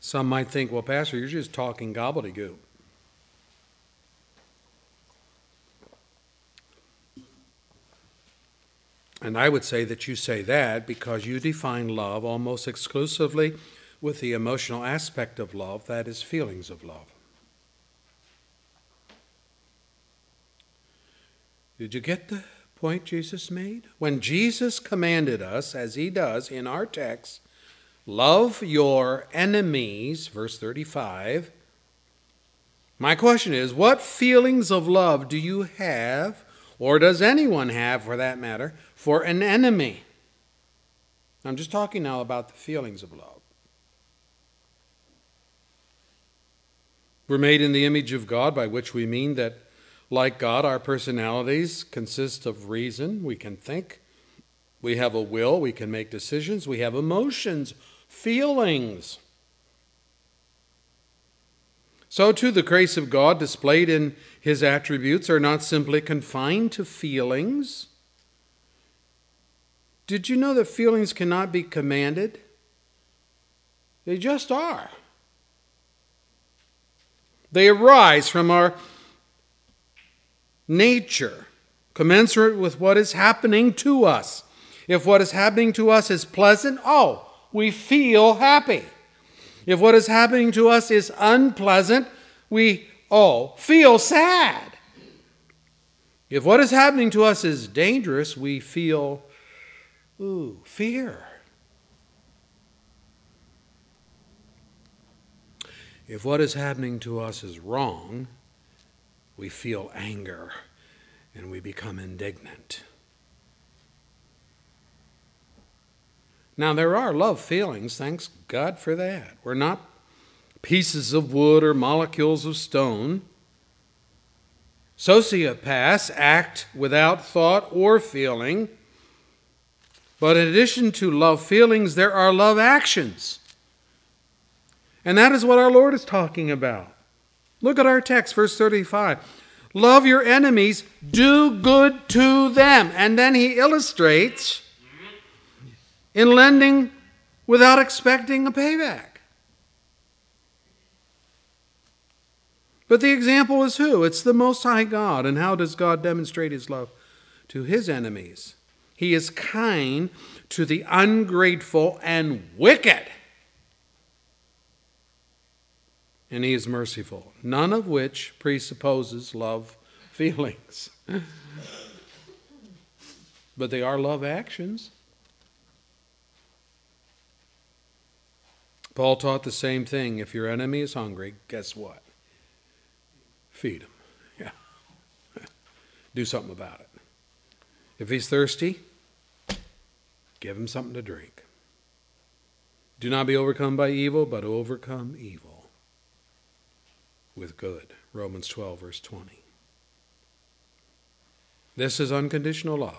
Some might think, well, Pastor, you're just talking gobbledygook. And I would say that you say that because you define love almost exclusively with the emotional aspect of love, that is, feelings of love. Did you get the point Jesus made? When Jesus commanded us, as he does in our text, love your enemies, verse 35. My question is, what feelings of love do you have, or does anyone have, for that matter, for an enemy? I'm just talking now about the feelings of love. We're made in the image of God, by which we mean that, like God, our personalities consist of reason. We can think. We have a will. We can make decisions. We have emotions, feelings. So too, the grace of God displayed in his attributes are not simply confined to feelings. Did you know that feelings cannot be commanded? They just are. They arise from our nature, commensurate with what is happening to us. If what is happening to us is pleasant, oh, we feel happy. If what is happening to us is unpleasant, we all feel sad. If what is happening to us is dangerous, we feel, ooh, fear. If what is happening to us is wrong, we feel anger and we become indignant. Now, there are love feelings, thanks God for that. We're not pieces of wood or molecules of stone. Sociopaths act without thought or feeling. But in addition to love feelings, there are love actions. And that is what our Lord is talking about. Look at our text, verse 35. Love your enemies, do good to them. And then he illustrates in lending without expecting a payback. But the example is who? It's the Most High God. And how does God demonstrate his love to his enemies? He is kind to the ungrateful and wicked. And he is merciful, none of which presupposes love feelings. But they are love actions. Paul taught the same thing. If your enemy is hungry, guess what? Feed him. Yeah. Do something about it. If he's thirsty, give him something to drink. Do not be overcome by evil, but overcome evil with good. Romans 12, verse 20. This is unconditional love.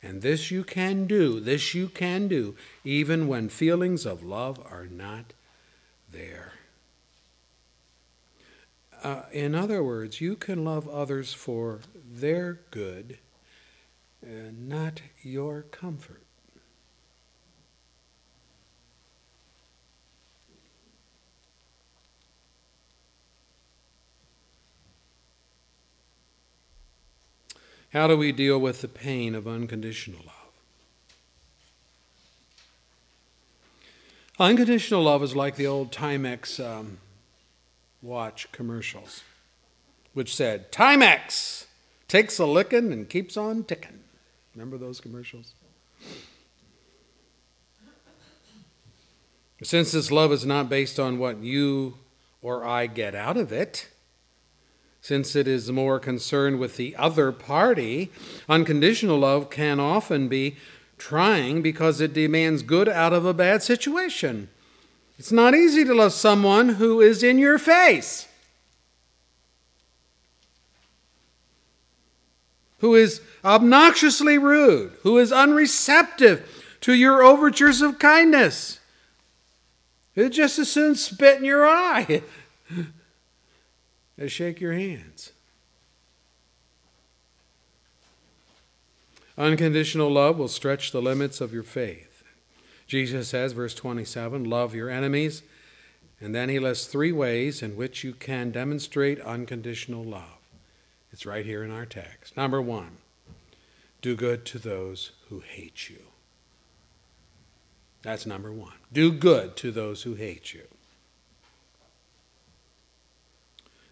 And this you can do, even when feelings of love are not there. In other words, you can love others for their good and not your comfort. How do we deal with the pain of unconditional love? Unconditional love is like the old Timex watch commercials, which said, Timex takes a licking and keeps on ticking. Remember those commercials? Since this love is not based on what you or I get out of it, since it is more concerned with the other party, unconditional love can often be trying because it demands good out of a bad situation. It's not easy to love someone who is in your face, who is obnoxiously rude, who is unreceptive to your overtures of kindness, It just as soon spit in your eye as shake your hands. Unconditional love will stretch the limits of your faith. Jesus says, verse 27, love your enemies. And then he lists three ways in which you can demonstrate unconditional love. It's right here in our text. Number one, do good to those who hate you. That's number one. Do good to those who hate you.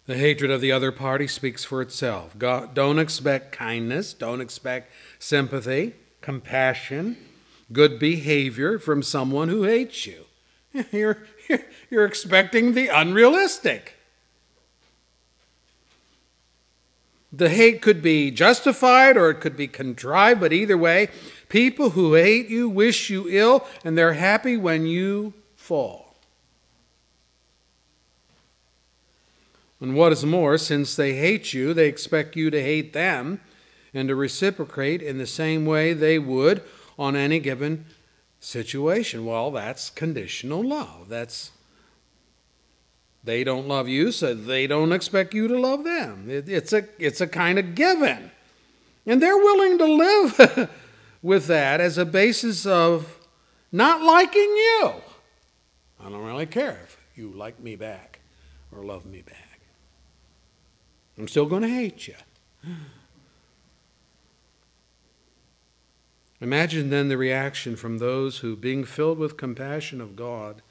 The hatred of the other party speaks for itself. God, don't expect kindness. Don't expect sympathy, compassion, good behavior from someone who hates you. You're expecting the unrealistic. The hate could be justified or it could be contrived, but either way, people who hate you wish you ill, and they're happy when you fall. And what is more, since they hate you, they expect you to hate them and to reciprocate in the same way they would on any given situation. Well, that's conditional love. They don't love you, so they don't expect you to love them. It's a kind of given. And they're willing to live with that as a basis of not liking you. I don't really care if you like me back or love me back. I'm still going to hate you. Imagine then the reaction from those who, being filled with compassion of God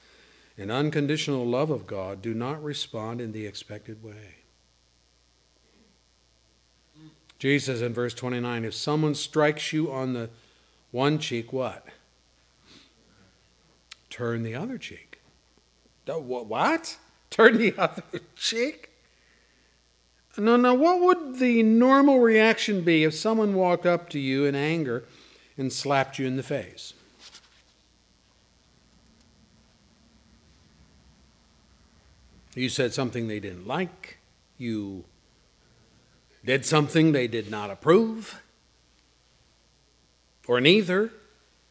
and unconditional love of God, do not respond in the expected way. Jesus in verse 29, if someone strikes you on the one cheek, what? Turn the other cheek. What? Turn the other cheek? No, what would the normal reaction be if someone walked up to you in anger and slapped you in the face? You said something they didn't like. You did something they did not approve. Or neither.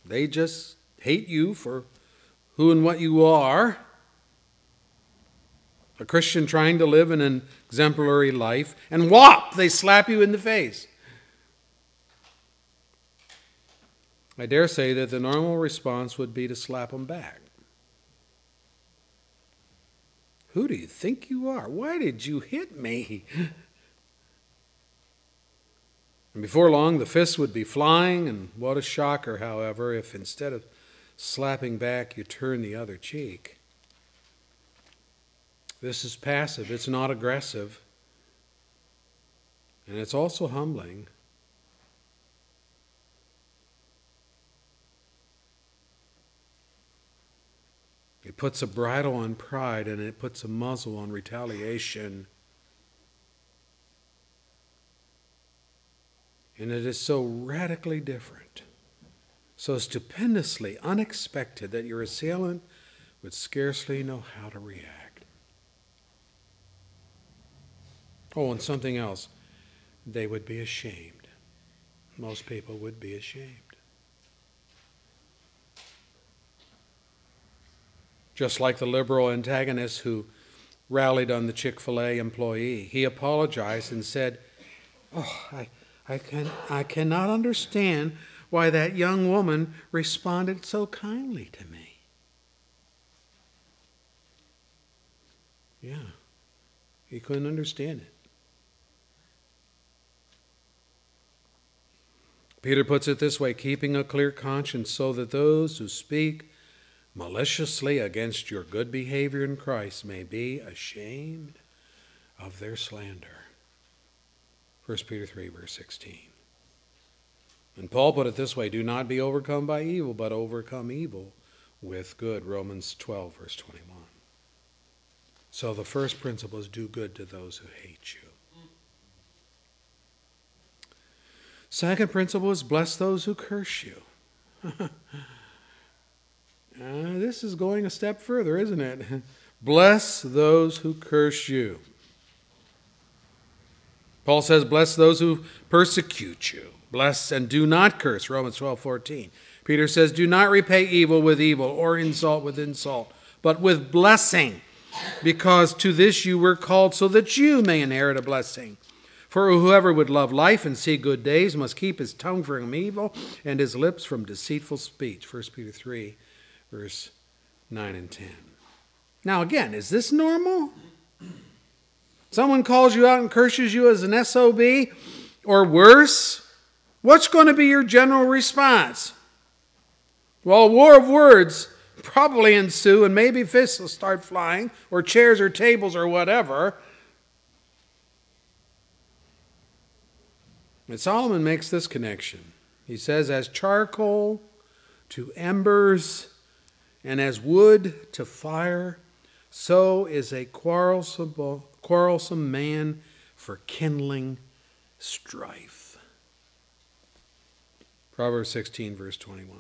They just hate you for who and what you are. A Christian trying to live in an exemplary life, and whop, they slap you in the face. I dare say that the normal response would be to slap them back. Who do you think you are? Why did you hit me? And before long, the fists would be flying, and what a shocker, however, if instead of slapping back, you turn the other cheek. This is passive, it's not aggressive, and it's also humbling. It puts a bridle on pride and it puts a muzzle on retaliation. And it is so radically different, so stupendously unexpected that your assailant would scarcely know how to react. Oh, and something else. They would be ashamed. Most people would be ashamed. Just like the liberal antagonist who rallied on the Chick-fil-A employee, he apologized and said, "Oh, I cannot understand why that young woman responded so kindly to me." Yeah, he couldn't understand it. Peter puts it this way, keeping a clear conscience so that those who speak maliciously against your good behavior in Christ may be ashamed of their slander. 1 Peter 3, verse 16. And Paul put it this way, do not be overcome by evil, but overcome evil with good. Romans 12, verse 21. So the first principle is do good to those who hate you. Second principle is bless those who curse you. This is going a step further, isn't it? Bless those who curse you. Paul says, bless those who persecute you. Bless and do not curse, Romans 12:14. Peter says, do not repay evil with evil or insult with insult, but with blessing, because to this you were called so that you may inherit a blessing. For whoever would love life and see good days must keep his tongue from evil and his lips from deceitful speech. 1 Peter 3, verse 9 and 10. Now again, is this normal? Someone calls you out and curses you as an SOB or worse? What's going to be your general response? Well, a war of words probably ensue, and maybe fists will start flying, or chairs or tables or whatever. And Solomon makes this connection. He says, as charcoal to embers, and as wood to fire, so is a quarrelsome man for kindling strife. Proverbs 16, verse 21.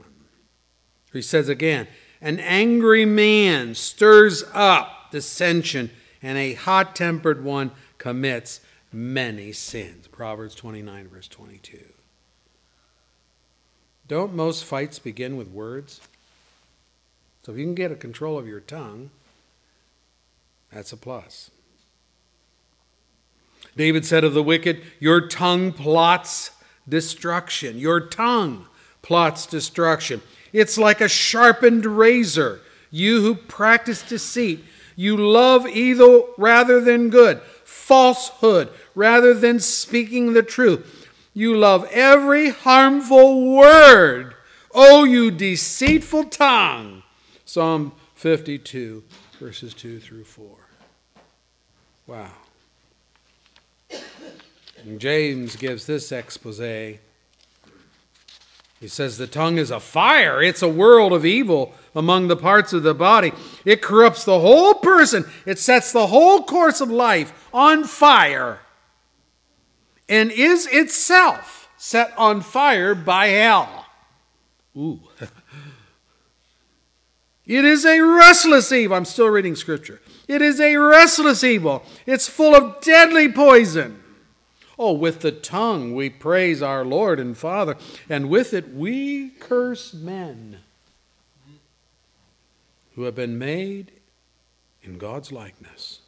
He says again, an angry man stirs up dissension, and a hot-tempered one commits many sins. Proverbs 29, verse 22. Don't most fights begin with words? So if you can get a control of your tongue, that's a plus. David said of the wicked, your tongue plots destruction. Your tongue plots destruction. It's like a sharpened razor. You who practice deceit, you love evil rather than good, falsehood rather than speaking the truth. You love every harmful word. Oh, you deceitful tongue. Psalm 52, verses 2 through 4. Wow. And James gives this exposé. He says, the tongue is a fire. It's a world of evil among the parts of the body. It corrupts the whole person. It sets the whole course of life on fire and is itself set on fire by hell. Ooh. It is a restless evil. I'm still reading scripture. It is a restless evil. It's full of deadly poison. Oh, with the tongue we praise our Lord and Father, and with it we curse men who have been made in God's likeness.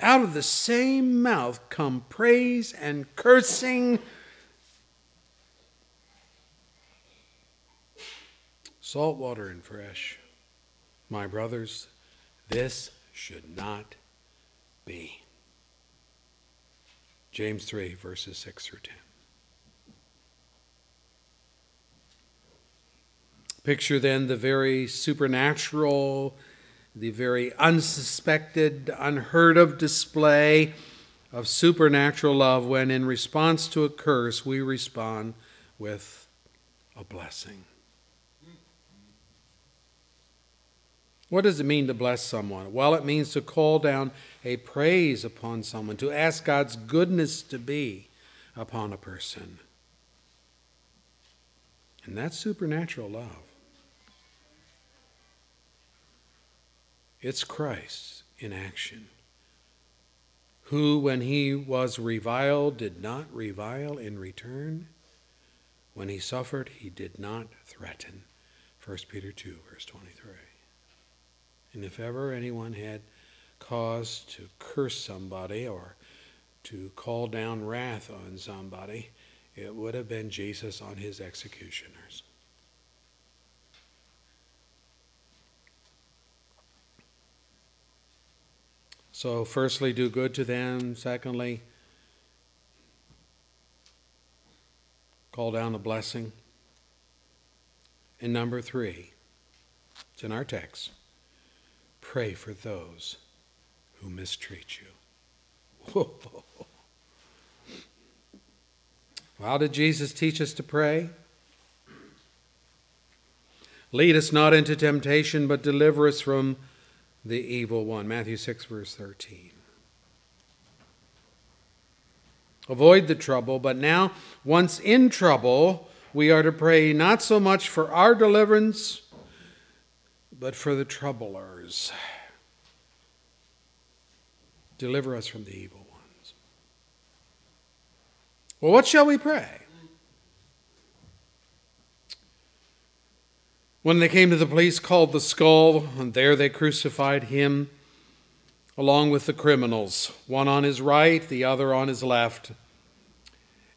Out of the same mouth come praise and cursing. Salt water and fresh. My brothers, this should not be. James 3, verses 6 through 10. Picture then the very supernatural, the very unsuspected, unheard of display of supernatural love when in response to a curse we respond with a blessing. What does it mean to bless someone? Well, it means to call down a praise upon someone, to ask God's goodness to be upon a person. And that's supernatural love. It's Christ in action, who, when he was reviled, did not revile in return. When he suffered, he did not threaten. 1 Peter 2, verse 23. And if ever anyone had cause to curse somebody or to call down wrath on somebody, it would have been Jesus on his executioners. So firstly, do good to them. Secondly, call down a blessing. And number three, it's in our text. Pray for those who mistreat you. Whoa. How did Jesus teach us to pray? Lead us not into temptation, but deliver us from the evil one. Matthew 6, verse 13. Avoid the trouble, but now, once in trouble, we are to pray not so much for our deliverance, but for the troublers. Deliver us from the evil ones. Well, what shall we pray? When they came to the place called the Skull, and there they crucified him, along with the criminals, one on his right, the other on his left.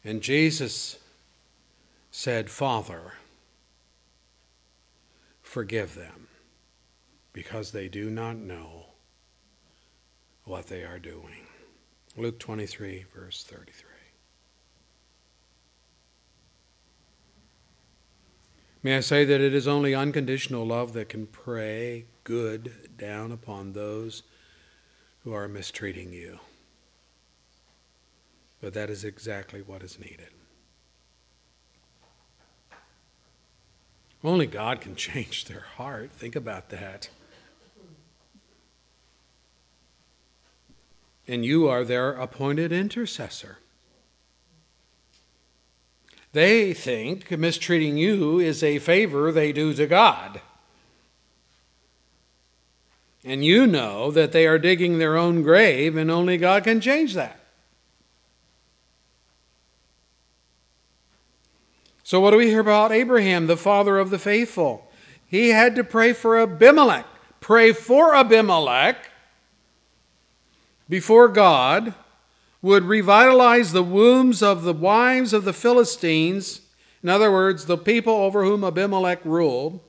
And Jesus said, "Father, forgive them, because they do not know what they are doing." Luke 23, verse 33. May I say that it is only unconditional love that can pray good down upon those who are mistreating you. But that is exactly what is needed. Only God can change their heart. Think about that. And you are their appointed intercessor. They think mistreating you is a favor they do to God. And you know that they are digging their own grave, and only God can change that. So what do we hear about Abraham, the father of the faithful? He had to pray for Abimelech. Pray for Abimelech before God would revitalize the wombs of the wives of the Philistines, in other words, the people over whom Abimelech ruled,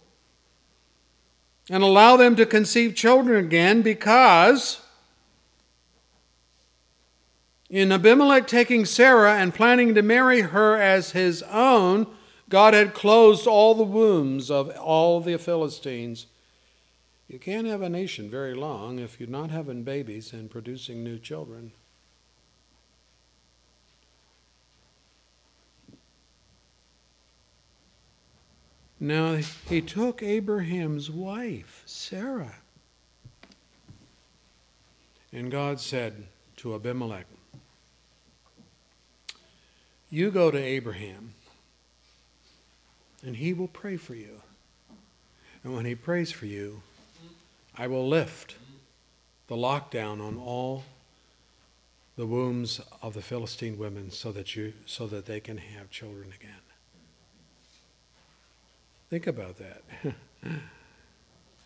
and allow them to conceive children again, because in Abimelech taking Sarah and planning to marry her as his own, God had closed all the wombs of all the Philistines. You can't have a nation very long if you're not having babies and producing new children. Now, he took Abraham's wife, Sarah. And God said to Abimelech, "You go to Abraham, and he will pray for you. And when he prays for you, I will lift the lockdown on all the wombs of the Philistine women so that they can have children again." Think about that.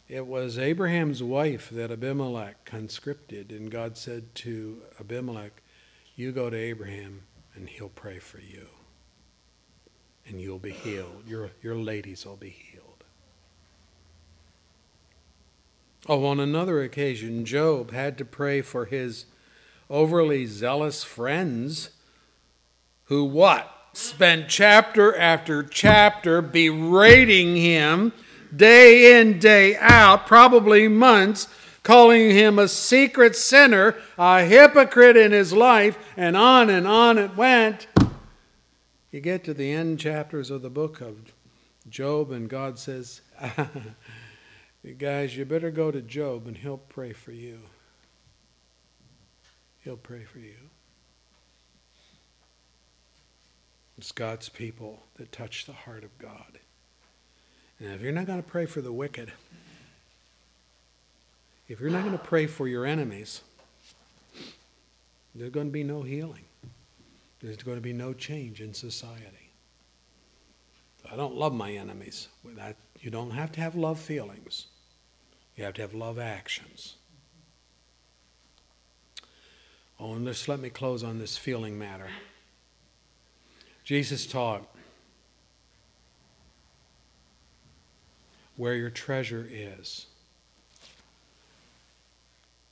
It was Abraham's wife that Abimelech conscripted, and God said to Abimelech, "You go to Abraham, and he'll pray for you, and you'll be healed. Your ladies will be healed." Oh, on another occasion, Job had to pray for his overly zealous friends who what? Spent chapter after chapter berating him day in, day out, probably months, calling him a secret sinner, a hypocrite in his life, and on it went. You get to the end chapters of the book of Job, and God says, "Guys, you better go to Job, and he'll pray for you. He'll pray for you." It's God's people that touch the heart of God. And if you're not going to pray for the wicked, if you're not going to pray for your enemies, there's going to be no healing. There's going to be no change in society. I don't love my enemies. You don't have to have love feelings. You have to have love actions. Oh, and just let me close on this feeling matter. Jesus taught, where your treasure is,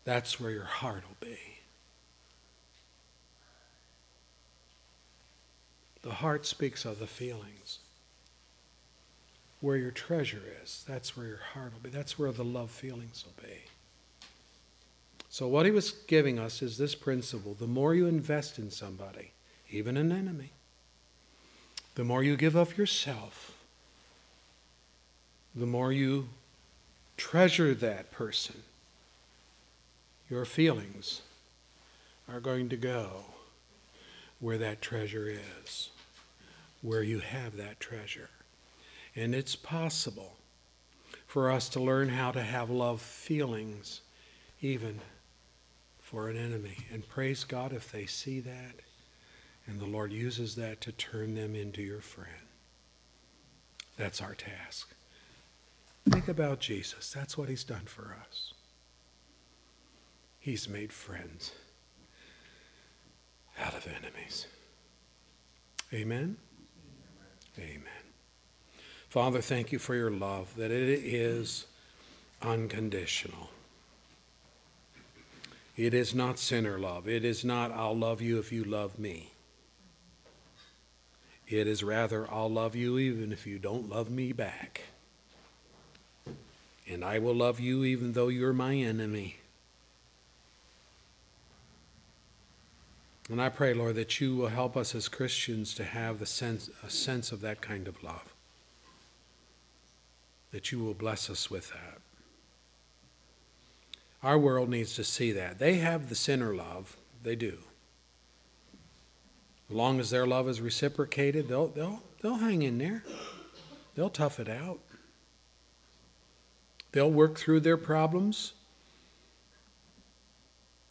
that's where your heart will be. The heart speaks of the feelings. Where your treasure is, that's where your heart will be. That's where the love feelings will be. So what he was giving us is this principle. The more you invest in somebody, even an enemy, the more you give of yourself, the more you treasure that person, your feelings are going to go where that treasure is, where you have that treasure. And it's possible for us to learn how to have love feelings even for an enemy. And praise God if they see that. And the Lord uses that to turn them into your friend. That's our task. Think about Jesus. That's what he's done for us. He's made friends out of enemies. Amen? Amen. Father, thank you for your love, that it is unconditional. It is not sinner love. It is not, I'll love you if you love me. It is rather, I'll love you even if you don't love me back. And I will love you even though you're my enemy. And I pray, Lord, that you will help us as Christians to have a sense of that kind of love. That you will bless us with that. Our world needs to see that. They have the sinner love. They do. As long as their love is reciprocated, they'll hang in there. They'll tough it out. They'll work through their problems.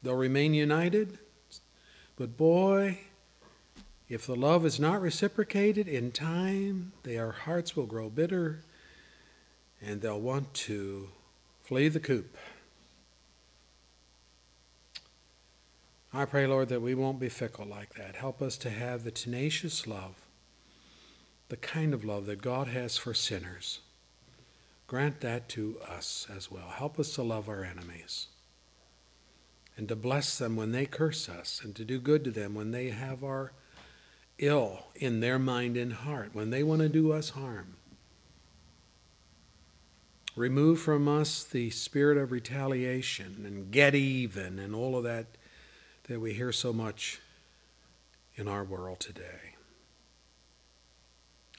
They'll remain united. But boy, if the love is not reciprocated in time, their hearts will grow bitter and they'll want to flee the coop. I pray, Lord, that we won't be fickle like that. Help us to have the tenacious love, the kind of love that God has for sinners. Grant that to us as well. Help us to love our enemies and to bless them when they curse us and to do good to them when they have our ill in their mind and heart, when they want to do us harm. Remove from us the spirit of retaliation and get even and all of that we hear so much in our world today.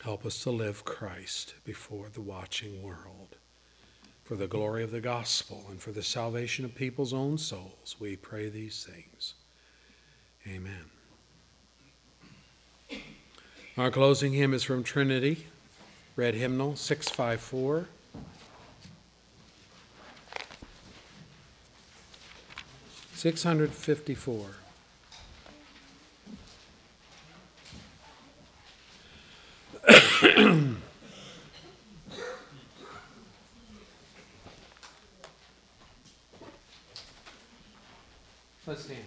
Help us to live Christ before the watching world. For the glory of the gospel and for the salvation of people's own souls, we pray these things. Amen. Our closing hymn is from Trinity, Red Hymnal 654. Let's stand.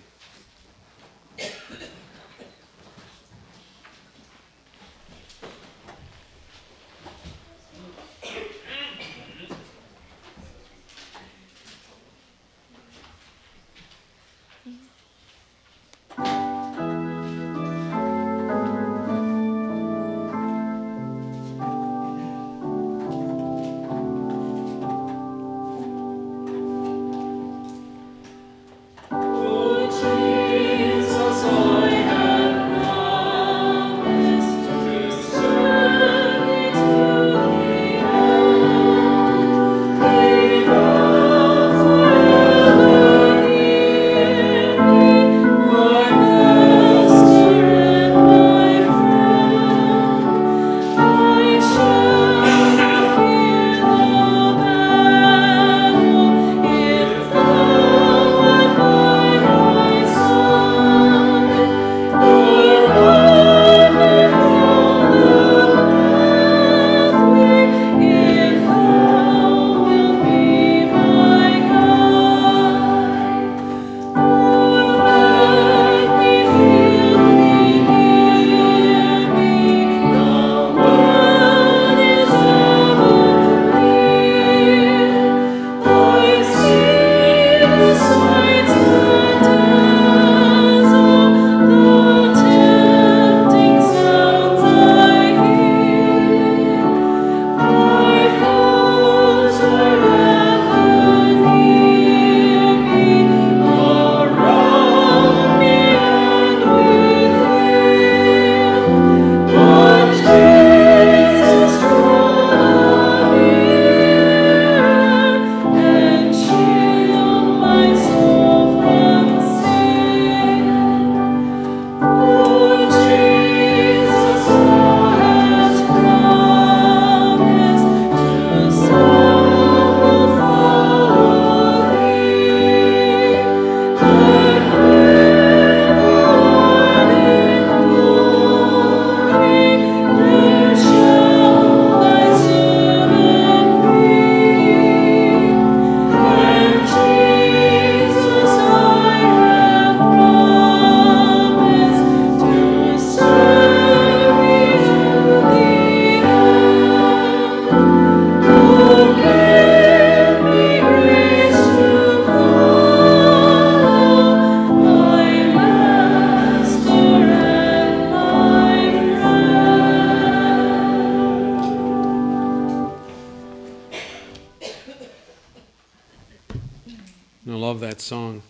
love that song.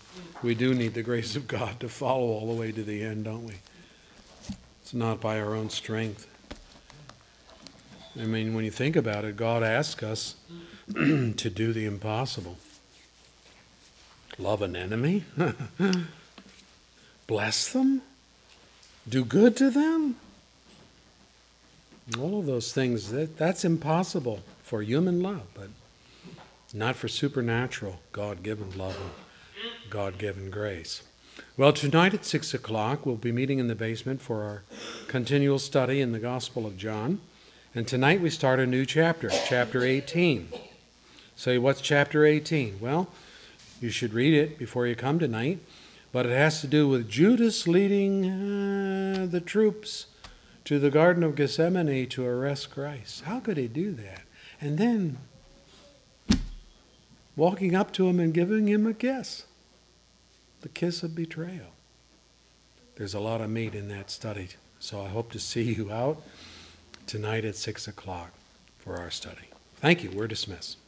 We do need the grace of God to follow all the way to the end, don't we? It's not by our own strength. I mean, when you think about it, God asks us to do the impossible. Love an enemy? Bless them? Do good to them? All of those things, that's impossible for human love, but not for supernatural, God-given love and God-given grace. Well, tonight at 6 o'clock, we'll be meeting in the basement for our continual study in the Gospel of John. And tonight we start a new chapter, chapter 18. So what's chapter 18? Well, you should read it before you come tonight, but it has to do with Judas leading the troops to the Garden of Gethsemane to arrest Christ. How could he do that? And then walking up to him and giving him a kiss. The kiss of betrayal. There's a lot of meat in that study. So I hope to see you out tonight at 6 o'clock for our study. Thank you. We're dismissed.